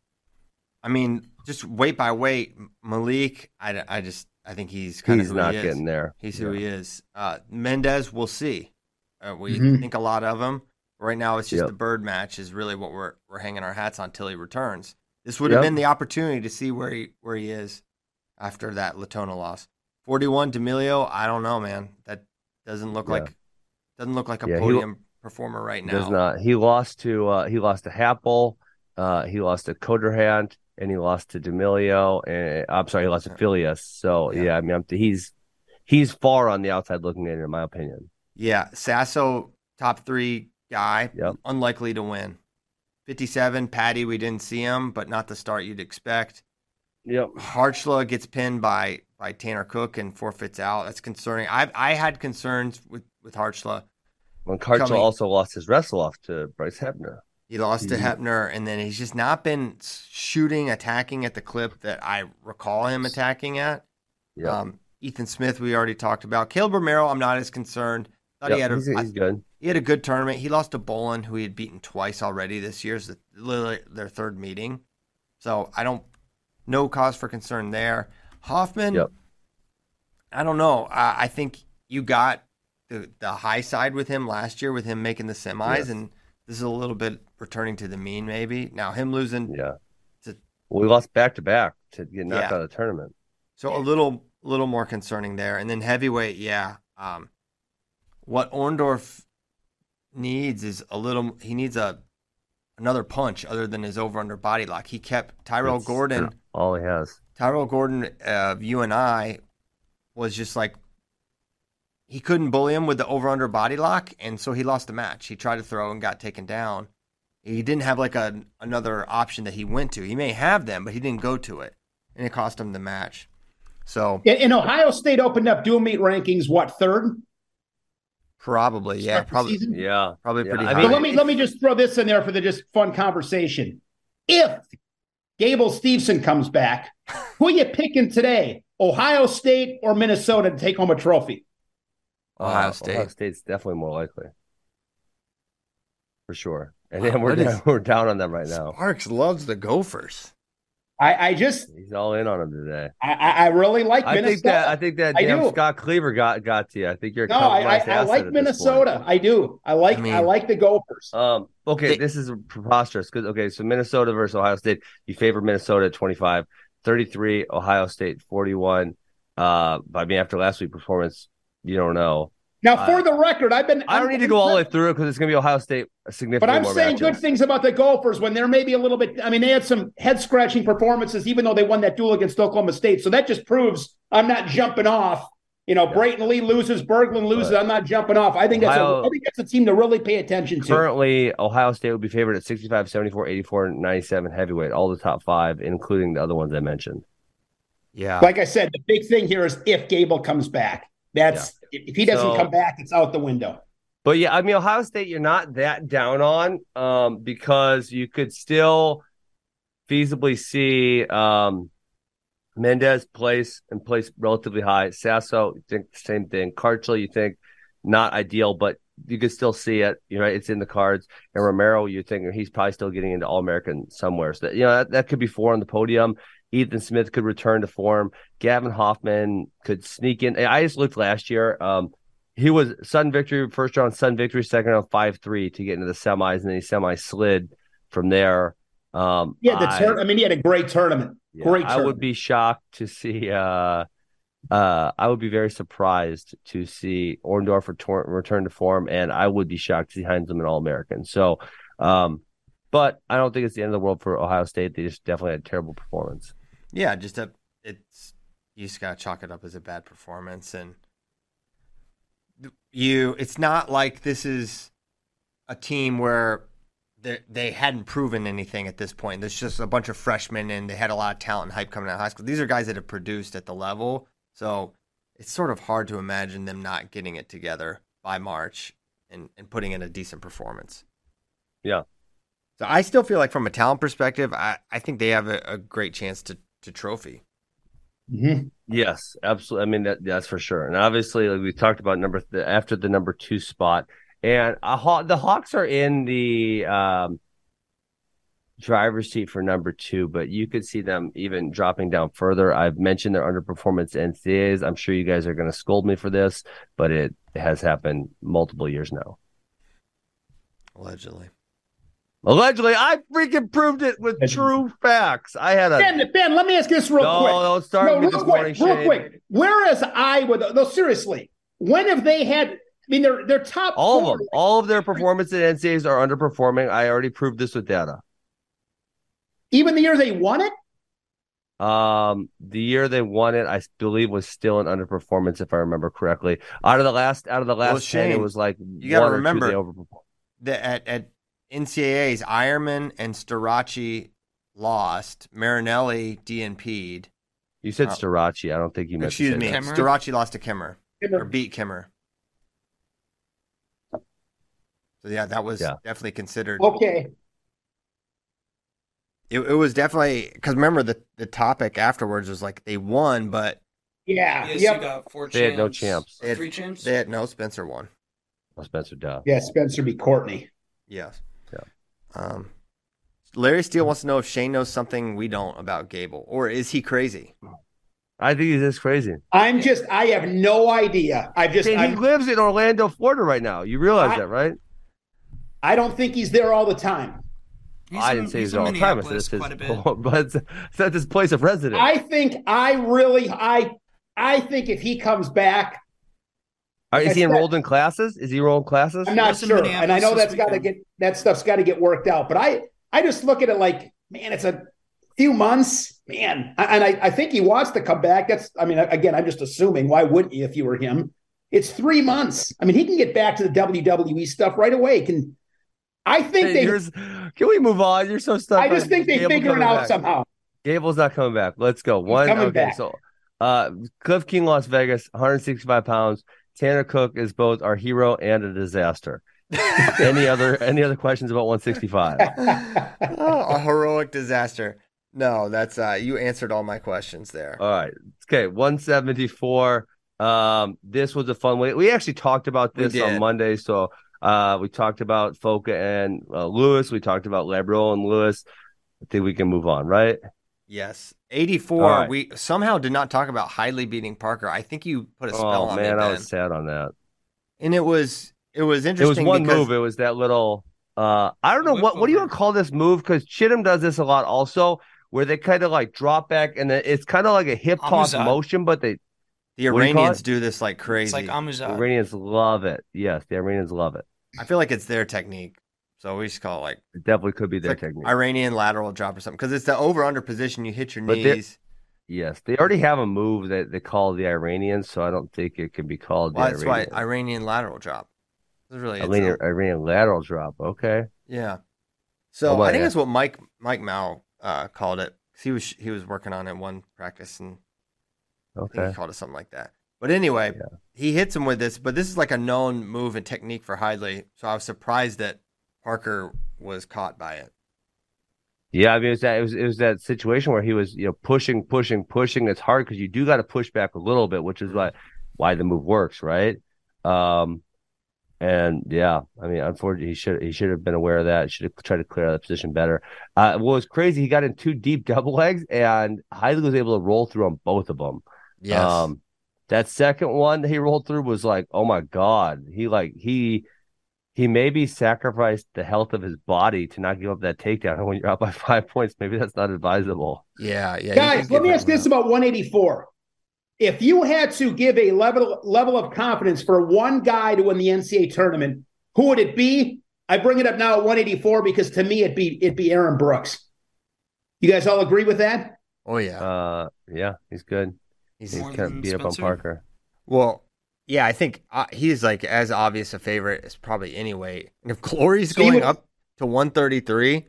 I mean, just weight by weight, Malik, I, I just, I think he's kind he's of who not he is. Getting there. He's who yeah. he is. Uh, Mendez, we'll see. Uh, we mm-hmm. think a lot of him. Right now, it's just yep. the bird match is really what we're we're hanging our hats on till he returns. This would yep. have been the opportunity to see where he where he is after that Latona loss. forty-one, D'Amelio, I don't know, man. That doesn't look yeah. like doesn't look like a yeah, podium he, performer right now. Does not. He lost to uh, he lost to Happel. Uh, he lost to Codderhand, and he lost to D'Amelio, and I'm sorry, he lost to Phileas. So yeah, yeah I mean, I'm, he's he's far on the outside looking in, in my opinion. Yeah, Sasso, top three guy, yep. unlikely to win. fifty-seven, Patty, we didn't see him, but not the start you'd expect. Yep, Harchla gets pinned by by Tanner Cook and forfeits out. That's concerning. I I had concerns with with Harchla. Well, Harchla also lost his wrestle off to Bryce Hebner. He lost to Hebner, and then he's just not been shooting, attacking at the clip that I recall him attacking at. Yep. Um, Ethan Smith, we already talked about. Caleb Romero, I'm not as concerned. Thought yep, he had a, he's, he's good. He had a good tournament. He lost to Bolin, who he had beaten twice already this year. So literally their third meeting. So I don't, no cause for concern there. Hoffman, yep. I don't know. I, I think you got the, the high side with him last year with him making the semis, yes. and this is a little bit returning to the mean, maybe. Now, him losing. Yeah. To, well, we lost back-to-back to get knocked yeah. out of the tournament. So a little little more concerning there. And then heavyweight, yeah. Um, what Orndorff needs is a little – he needs a another punch other than his over-under body lock. He kept Tyrell That's Gordon. All he has. Tyrell Gordon of uh, U N I was just like – he couldn't bully him with the over-under body lock, and so he lost the match. He tried to throw and got taken down. He didn't have like a, another option that he went to. He may have them, but he didn't go to it, and it cost him the match. So, and, and Ohio State opened up dual meet rankings. What, third? Probably, yeah, probably, yeah, probably yeah. pretty. I mean, high. Let me let me just throw this in there for the just fun conversation. If Gable Stevenson comes back, who are you picking today? Ohio State or Minnesota to take home a trophy? Ohio State. Ohio State's definitely more likely, for sure. And wow, then we're down, is, we're down on them right now. Sparks loves the Gophers. I, I just he's all in on them today. I, I really like Minnesota. I think that I think that I damn do. Scott Cleaver got, got to you. I think you're. No, I, I, I like Minnesota. I do. I like I, mean, I like the Gophers. Um. Okay, they, this is preposterous. Because okay, so Minnesota versus Ohio State. You favor Minnesota at twenty-five, thirty-three. Ohio State forty-one. Uh, I mean, after last week's performance. You don't know. Now, for uh, the record, I've been. I don't I'm, need to go all the way through it because it's going to be Ohio State significantly. But I'm more saying matches. Good things about the Gophers when they're maybe a little bit. I mean, they had some head scratching performances, even though they won that duel against Oklahoma State. So that just proves I'm not jumping off. You know, yeah. Brayton Lee loses, Berglund loses. But I'm not jumping off. I think, Ohio, that's a, I think that's a team to really pay attention to. Currently, Ohio State would be favored at sixty-five, seventy-four, eighty-four, ninety-seven heavyweight, all the top five, including the other ones I mentioned. Yeah. Like I said, the big thing here is if Gable comes back. That's yeah. if he doesn't so, come back, it's out the window. But yeah, I mean, Ohio State, you're not that down on um, because you could still feasibly see um, Mendez place and place relatively high. Sasso, you think the same thing. Karchel, you think not ideal, but you could still see it. You know, it's in the cards. And Romero, you think he's probably still getting into All-American somewhere. So that, you know, that, that could be four on the podium. Ethan Smith could return to form. Gavin Hoffman could sneak in. I just looked last year. Um, he was sudden victory, first round, sudden victory, second round, five three to get into the semis, and then he semi-slid from there. Um, yeah, the tur- I, I mean, he had a great tournament. Yeah, great tournament. I would be shocked to see uh, – uh, I would be very surprised to see Orndorff retor- return to form, and I would be shocked to see Heinzelman an All-American. So, um, but I don't think it's the end of the world for Ohio State. They just definitely had a terrible performance. Yeah, just a it's you just gotta chalk it up as a bad performance, and you it's not like this is a team where they hadn't proven anything at this point. There's just a bunch of freshmen, and they had a lot of talent and hype coming out of high school. These are guys that have produced at the level, so it's sort of hard to imagine them not getting it together by March and, and putting in a decent performance. Yeah. So I still feel like from a talent perspective, I, I think they have a, a great chance to, to trophy. Mm-hmm. Yes, absolutely. I mean, that, that's for sure. And obviously, like we talked about number th- after the number two spot, and a, the Hawks are in the um, driver's seat for number two, but you could see them even dropping down further. I've mentioned their underperformance N C A As. I'm sure you guys are going to scold me for this, but it has happened multiple years now. Allegedly. Allegedly, I freaking proved it with true facts. I had a Ben. Ben, let me ask you this real no, quick. No, don't start no, with real this quick, morning, Shane. Real quick, where is Iowa? No, seriously, when have they had? I mean, their their top all four, of them, all of their performance at N C A As are underperforming. I already proved this with data. Even the year they won it. Um, the year they won it, I believe, was still an underperformance, if I remember correctly. Out of the last, out of the last well, Shane, ten, it was like you got to remember they overperformed. The, at at. N C A As, Ironman and Starachi lost. Marinelli D N P'd. You said uh, Starachi. I don't think you meant Excuse to me. That. Starachi lost to Kimmer. Kimmer. Or beat Kimmer. So, yeah, that was yeah. definitely considered. Okay. It, it was definitely, because remember the, the topic afterwards was like they won, but. Yeah. Yes, yep. You got four champs. They had no champs. They had, Three champs? They had no Spencer won. No Spencer duh. Yeah, Spencer beat Courtney. Yes. Um, Larry Steele wants to know if Shane knows something we don't about Gable, or is he crazy? I think he's just crazy. I'm just, I have no idea. I've just, Shane, he I'm, lives in Orlando, Florida right now. You realize I, that, right? I don't think he's there all the time. He's I didn't in, say he's, he's all the time. It's his, but it's, it's not his place of residence. I think I really, I, I think if he comes back. Right, is he enrolled that, in classes? Is he enrolled in classes? I'm not sure, and I know that's got to get that stuff's got to get worked out. But I, I just look at it like, man, it's a few months, man. And I, I think he wants to come back. That's, I mean, again, I'm just assuming. Why wouldn't you if you were him? It's three months. I mean, he can get back to the W W E stuff right away. Can I think hey, they? Can we move on? You're so stuck. I just think they Gable figure it out back. Somehow. Gable's not coming back. Let's go. One He's coming okay, back. So, uh, Cliff King, Las Vegas, one hundred sixty-five pounds. Tanner Cook is both our hero and a disaster. any other any other questions about one sixty-five? Oh, a heroic disaster. No, that's uh, you answered all my questions there. All right. Okay, one seventy-four. Um, this was a fun way. We actually talked about this on Monday. So uh, we talked about Foka and uh, Lewis. We talked about Labro and Lewis. I think we can move on, right? Yes. eighty-four, right. We somehow did not talk about Hidley beating Parker. I think you put a spell oh, on man, it. Oh, man, I was sad on that. And it was it was interesting. It was one because... move. It was that little, uh, I don't know, what what do you want to call this move? Because Chittum does this a lot also, where they kind of like drop back, and it's kind of like a hip toss motion, but they... The Iranians do, do this like crazy. It's like Amuzad. The Iranians love it. Yes, the Iranians love it. I feel like it's their technique. So we just call it like it definitely could be their like technique. Iranian lateral drop or something. Because it's the over under position, you hit your but knees. They, yes. They already have a move that they call the Iranians, so I don't think it can be called well, the that's Iranian. That's why Iranian lateral drop. That's really Iranian, Iranian lateral drop, okay. Yeah. So oh, I think yeah. that's what Mike Mike Mao uh, called it. He was he was working on it one practice and okay. I think he called it something like that. But anyway, yeah. he hits him with this, but this is like a known move and technique for Hidley. So I was surprised that Parker was caught by it. Yeah, I mean, it was that it was, it was that situation where he was, you know, pushing, pushing, pushing. It's hard because you do got to push back a little bit, which is why why the move works, right? Um, and yeah, I mean, unfortunately, he should he should have been aware of that. He should have tried to clear out the position better. Uh, what was crazy, he got in two deep double legs, and Hidley was able to roll through on both of them. Yes, um, that second one that he rolled through was like, oh my god, he like he. He maybe sacrificed the health of his body to not give up that takedown. And when you're out by five points, maybe that's not advisable. Yeah, yeah. Guys, let me ask this about one eighty-four. If you had to give a level level of confidence for one guy to win the N C A A tournament, who would it be? I bring it up now at one eighty-four because to me it'd be it'd be Aaron Brooks. You guys all agree with that? Oh yeah, uh, yeah. He's good. He's, he's kind of beat Spencer. Up on Parker. Well. Yeah, I think uh, he's like as obvious a favorite as probably anyway. And if Glory's going would, up to to one thirty-three.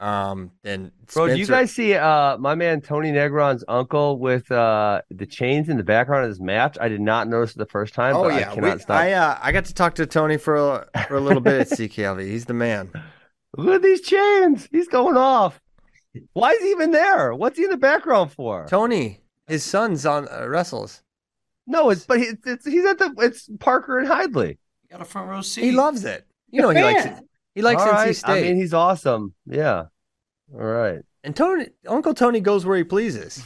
Um, then Spencer... Bro, do you guys see uh my man Tony Negron's uncle with uh the chains in the background of his match? I did not notice it the first time. Oh, but yeah, I cannot we, stop. I uh, I got to talk to Tony for a, for a little bit at C K L V. He's the man. Look at these chains. He's going off. Why is he even there? What's he in the background for? Tony, his son's on uh, wrestles. No, it's but he, it's he's at the it's Parker and Hidley. He got a front row seat. He loves it. You know he likes it. He likes All N C right. State. I mean, he's awesome. Yeah. All right. And Tony, Uncle Tony goes where he pleases.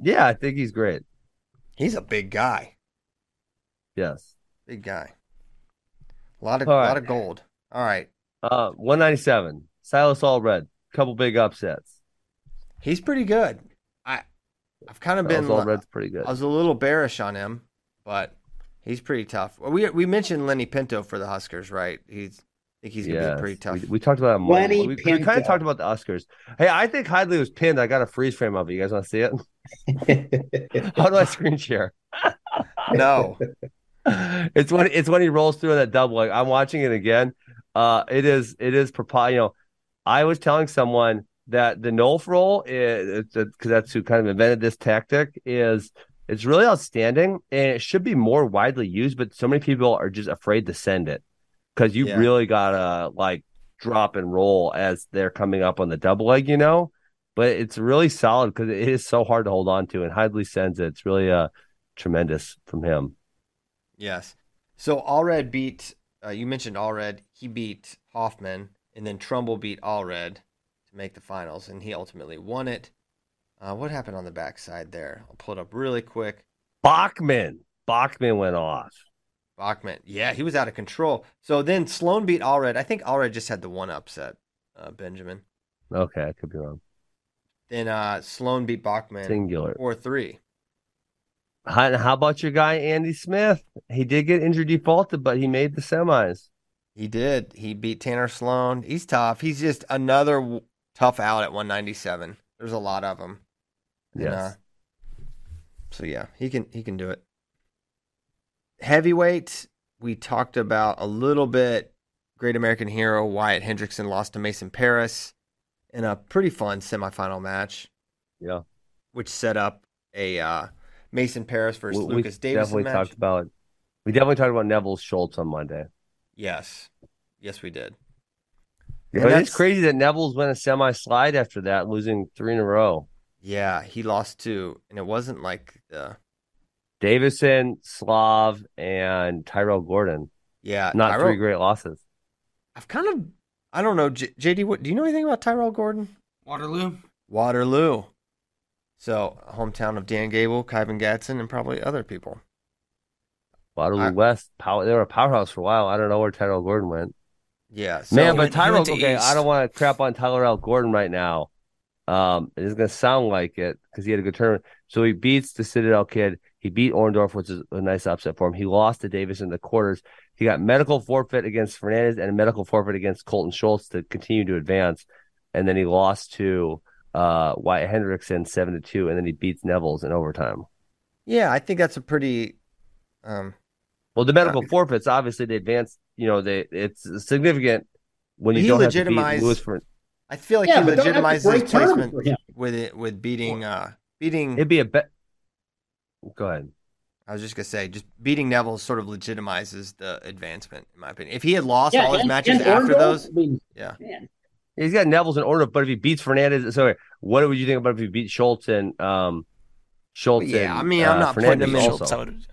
Yeah, I think he's great. He's a big guy. Yes. Big guy. A lot of All lot right. of gold. All right. Uh, one ninety-seven. Silas Allred. Couple big upsets. He's pretty good. I, I've kind of Silas been. Allred's pretty good. I was a little bearish on him, but he's pretty tough. We we mentioned Lenny Pinto for the Huskers, right? He's. I think he's going to yes. be pretty tough. We, we talked about him. More. We, we kind of talked about the Oscars. Hey, I think Hidley was pinned. I got a freeze frame of it. You guys want to see it? How do I screen share? No. It's when it's when he rolls through that double leg. I'm watching it again. Uh, it is it is you know, I was telling someone that the Nolf roll is because that's who kind of invented this tactic is it's really outstanding and it should be more widely used, but so many people are just afraid to send it. Because you yeah. really gotta like drop and roll as they're coming up on the double leg, you know. But it's really solid because it is so hard to hold on to. And Hidley sends it; it's really uh, tremendous from him. Yes. So Allred beat. Uh, you mentioned Allred. He beat Hoffman, and then Trumbull beat Allred to make the finals, and he ultimately won it. Uh, what happened on the backside there? I'll pull it up really quick. Bachman. Bachman went off. Bachman, yeah, he was out of control. So then Sloan beat Allred. I think Allred just had the one upset, uh, Benjamin. Okay, I could be wrong. Then uh, Sloan beat Bachman Singular. four three. How, how about your guy, Andy Smith? He did get injury defaulted, but he made the semis. He did. He beat Tanner Sloan. He's tough. He's just another w- tough out at one ninety-seven. There's a lot of them. Yes. And, uh, so, yeah, he can he can do it. Heavyweight, we talked about a little bit. Great American Hero, Wyatt Hendrickson lost to Mason Paris in a pretty fun semifinal match. Yeah. Which set up a uh, Mason Paris versus we, Lucas we Davidson definitely match. Talked about, we definitely talked about Neville Schultz on Monday. Yes. Yes, we did. Yeah, but it's crazy that Neville's went a semi-slide after that, losing three in a row. Yeah, he lost two, and it wasn't like the... Davison, Slav, and Tyrell Gordon. Yeah. Not Tyrell, three great losses. I've kind of, I don't know, J- JD, what, do you know anything about Tyrell Gordon? Waterloo. Waterloo. So, hometown of Dan Gable, Kyvan Gatson, and probably other people. Waterloo I, West, power, they were a powerhouse for a while. I don't know where Tyrell Gordon went. Yeah. So Man, but Tyrell, okay, East. I don't want to crap on Tyrell Gordon right now. Um, it is going to sound like it because he had a good tournament. So, he beats the Citadel kid. He beat Orndorff, which is a nice upset for him. He lost to Davis in the quarters. He got medical forfeit against Fernandez and a medical forfeit against Colton Schultz to continue to advance. And then he lost to uh, Wyatt Hendrickson seven to two, and then he beats Neville's in overtime. Yeah, I think that's a pretty... Um, well, the medical uh, forfeits, obviously, they advance. You know, they it's significant when you don't have to beat Lewis for... I feel like yeah, he legitimizes his placement with, it, with beating... Uh, beating. It'd be a... Be- Go ahead. I was just gonna say, just beating Neville sort of legitimizes the advancement, in my opinion. If he had lost yeah, all his and, matches and after Orndorff, those, I mean, yeah, man. He's got Neville's in order. But if he beats Fernandez, sorry, what would you think about if he beat Schultz and um, Schultz? Well, yeah, and, I mean, I'm uh, not Fernandez putting him in Schultz. I would,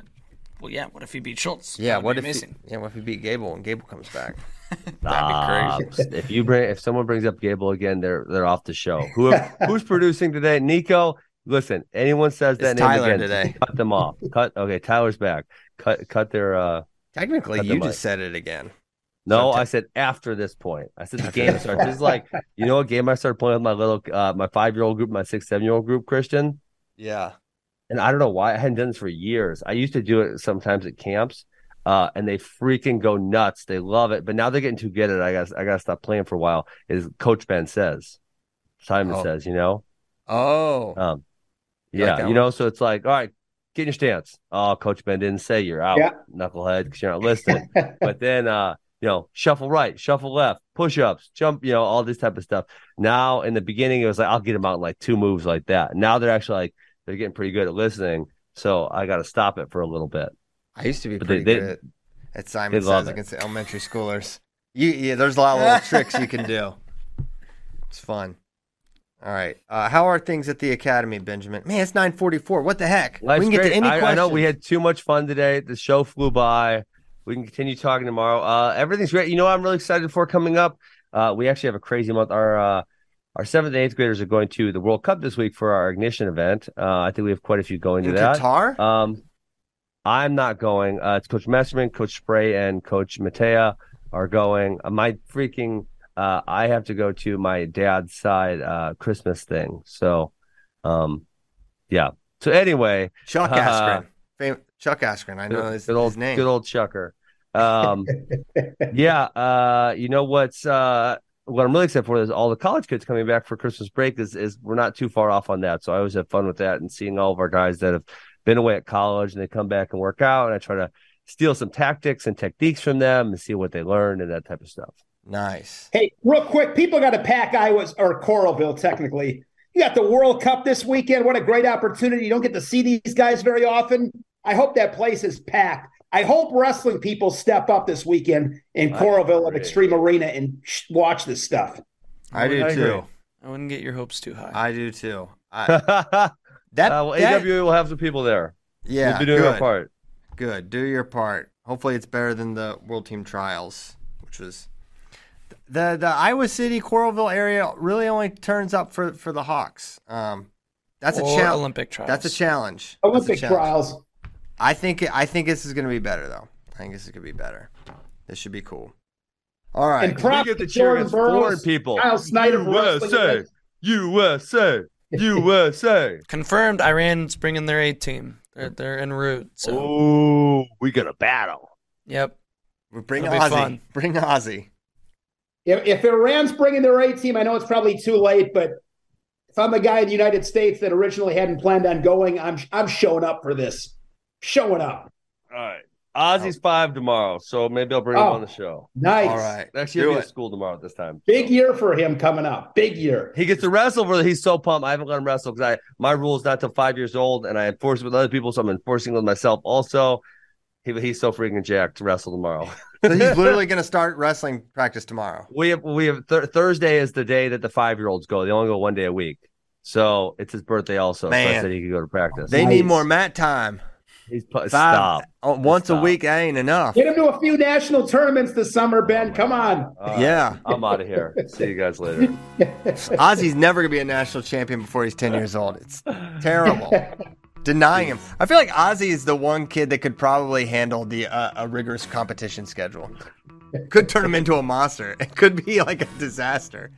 well, yeah, what if he beat Schultz? Yeah, what if he, yeah, what if he beat Gable and Gable comes back? That'd be crazy. Uh, if you bring, if someone brings up Gable again, they're they're off the show. Whoever, who's producing today, Nico? Listen, anyone says that it's name Tyler again, today. Cut them off. Cut. Okay, Tyler's back. Cut. Cut their. Uh, Technically, cut you just mic. Said it again. No, so te- I said after this point. I said the game starts. This is like you know what game I started playing with my little, uh, my five year old group, my six seven year old group, Christian. Yeah, and I don't know why I hadn't done this for years. I used to do it sometimes at camps, uh, and they freaking go nuts. They love it, but now they're getting too good at it. I got. I got to stop playing for a while. Is Coach Ben says, Simon oh. says, you know. Oh. Um, Yeah, like you know, one. So it's like, all right, get in your stance. Oh, Coach Ben didn't say you're out, yeah. knucklehead, because you're not listening. But then uh, you know, shuffle right, shuffle left, push-ups, jump, you know, all this type of stuff. Now, in the beginning, it was like, I'll get them out in like two moves like that. Now they're actually like, they're getting pretty good at listening, so I got to stop it for a little bit. I used to be but pretty they, good they, at Simon Says against the elementary schoolers. You, yeah, there's a lot of little tricks you can do. It's fun. All right. Uh, how are things at the academy, Benjamin? Man, it's nine forty-four. What the heck? Life's we can great. get to any I, questions. I know we had too much fun today. The show flew by. We can continue talking tomorrow. Uh, everything's great. You know what I'm really excited for coming up? Uh, we actually have a crazy month. Our uh, our seventh and eighth graders are going to the World Cup this week for our Ignition event. Uh, I think we have quite a few going to that. In Qatar? Um, I'm not going. Uh, it's Coach Messerman, Coach Spray, and Coach Matea are going. Uh, my freaking... Uh, I have to go to my dad's side uh, Christmas thing. So, um, yeah. So anyway. Chuck Askren. Uh, Fam- Chuck Askren. I know his, good old, his name. Good old Chucker. Um, yeah. Uh, you know what's uh, what I'm really excited for is all the college kids coming back for Christmas break is, is we're not too far off on that. So I always have fun with that and seeing all of our guys that have been away at college and they come back and work out. And I try to steal some tactics and techniques from them and see what they learned and that type of stuff. Nice. Hey, real quick, people got to pack Iowa's or Coralville. Technically, you got the World Cup this weekend. What a great opportunity! You don't get to see these guys very often. I hope that place is packed. I hope wrestling people step up this weekend in Coralville at Extreme Arena and watch this stuff. I do I too. I wouldn't get your hopes too high. I do too. I, that uh, well, that, A W A will have some people there. Yeah, we'll be doing good. Our part. Good, do your part. Hopefully, it's better than the World Team Trials, which was. The the Iowa City, Coralville area really only turns up for, for the Hawks. Um, that's, a cha- Olympic trials. that's a challenge. Olympic that's a challenge. Olympic trials. I think I think this is going to be better, though. I think this is going to be better. This should be cool. All right. And prop to Jordan Burroughs, people. Kyle Snyder, U S A, U S A, U S A. Confirmed Iran's bringing their A team. They're, they're en route. So. Oh, we got a battle. Yep. We'll bring Ozzy. Bring Ozzy. If, if Iran's bringing their A team, I know it's probably too late, but if I'm a guy in the United States that originally hadn't planned on going, I'm I'm showing up for this. Showing up. All right. Ozzy's oh. five tomorrow, so maybe I'll bring oh, him on the show. Nice. All right. Next year he'll be at school tomorrow at this time. Big so. year for him coming up. Big year. He gets to wrestle. For He's so pumped. I haven't let him wrestle because I my rule is not till five years old, and I enforce it with other people, so I'm enforcing it with myself also. He, he's so freaking jacked to wrestle tomorrow. So he's literally going to start wrestling practice tomorrow. We have we have th- Thursday is the day that the five-year-olds go. They only go one day a week. So it's his birthday also. Man. So I said he could go to practice. They nice. need more Matt time. He's Five, stop. Once stop. a week ain't enough. Get him to a few national tournaments this summer, Ben. Oh Come on. Uh, yeah. I'm out of here. See you guys later. Ozzy's never going to be a national champion before he's ten years old. It's terrible. Denying him. I feel like Ozzy is the one kid that could probably handle the uh, a rigorous competition schedule. Could turn him into a monster. It could be like a disaster.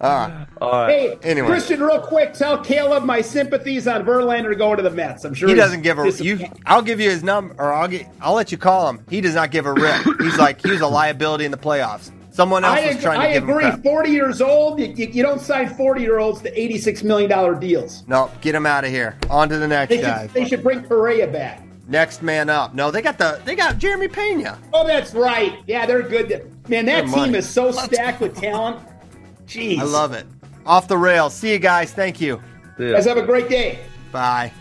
Uh, uh, hey, anyway. Christian, real quick, tell Caleb my sympathies on Verlander going to the Mets. I'm sure he doesn't give a. You, I'll give you his number, or I'll get. I'll let you call him. He does not give a rip. He's like he was a liability in the playoffs. Someone else I was ag- trying to I give agree. him crap. forty years old, you, you don't sign forty-year-olds to eighty-six million dollars deals. No, get them out of here. On to the next they guy. Should, they should bring Correa back. Next man up. No, they got the they got Jeremy Pena. Oh, that's right. Yeah, they're good. Man, that good team money. is so Let's stacked go. with talent. Jeez. I love it. Off the rails. See you guys. Thank you. You guys have a great day. Bye.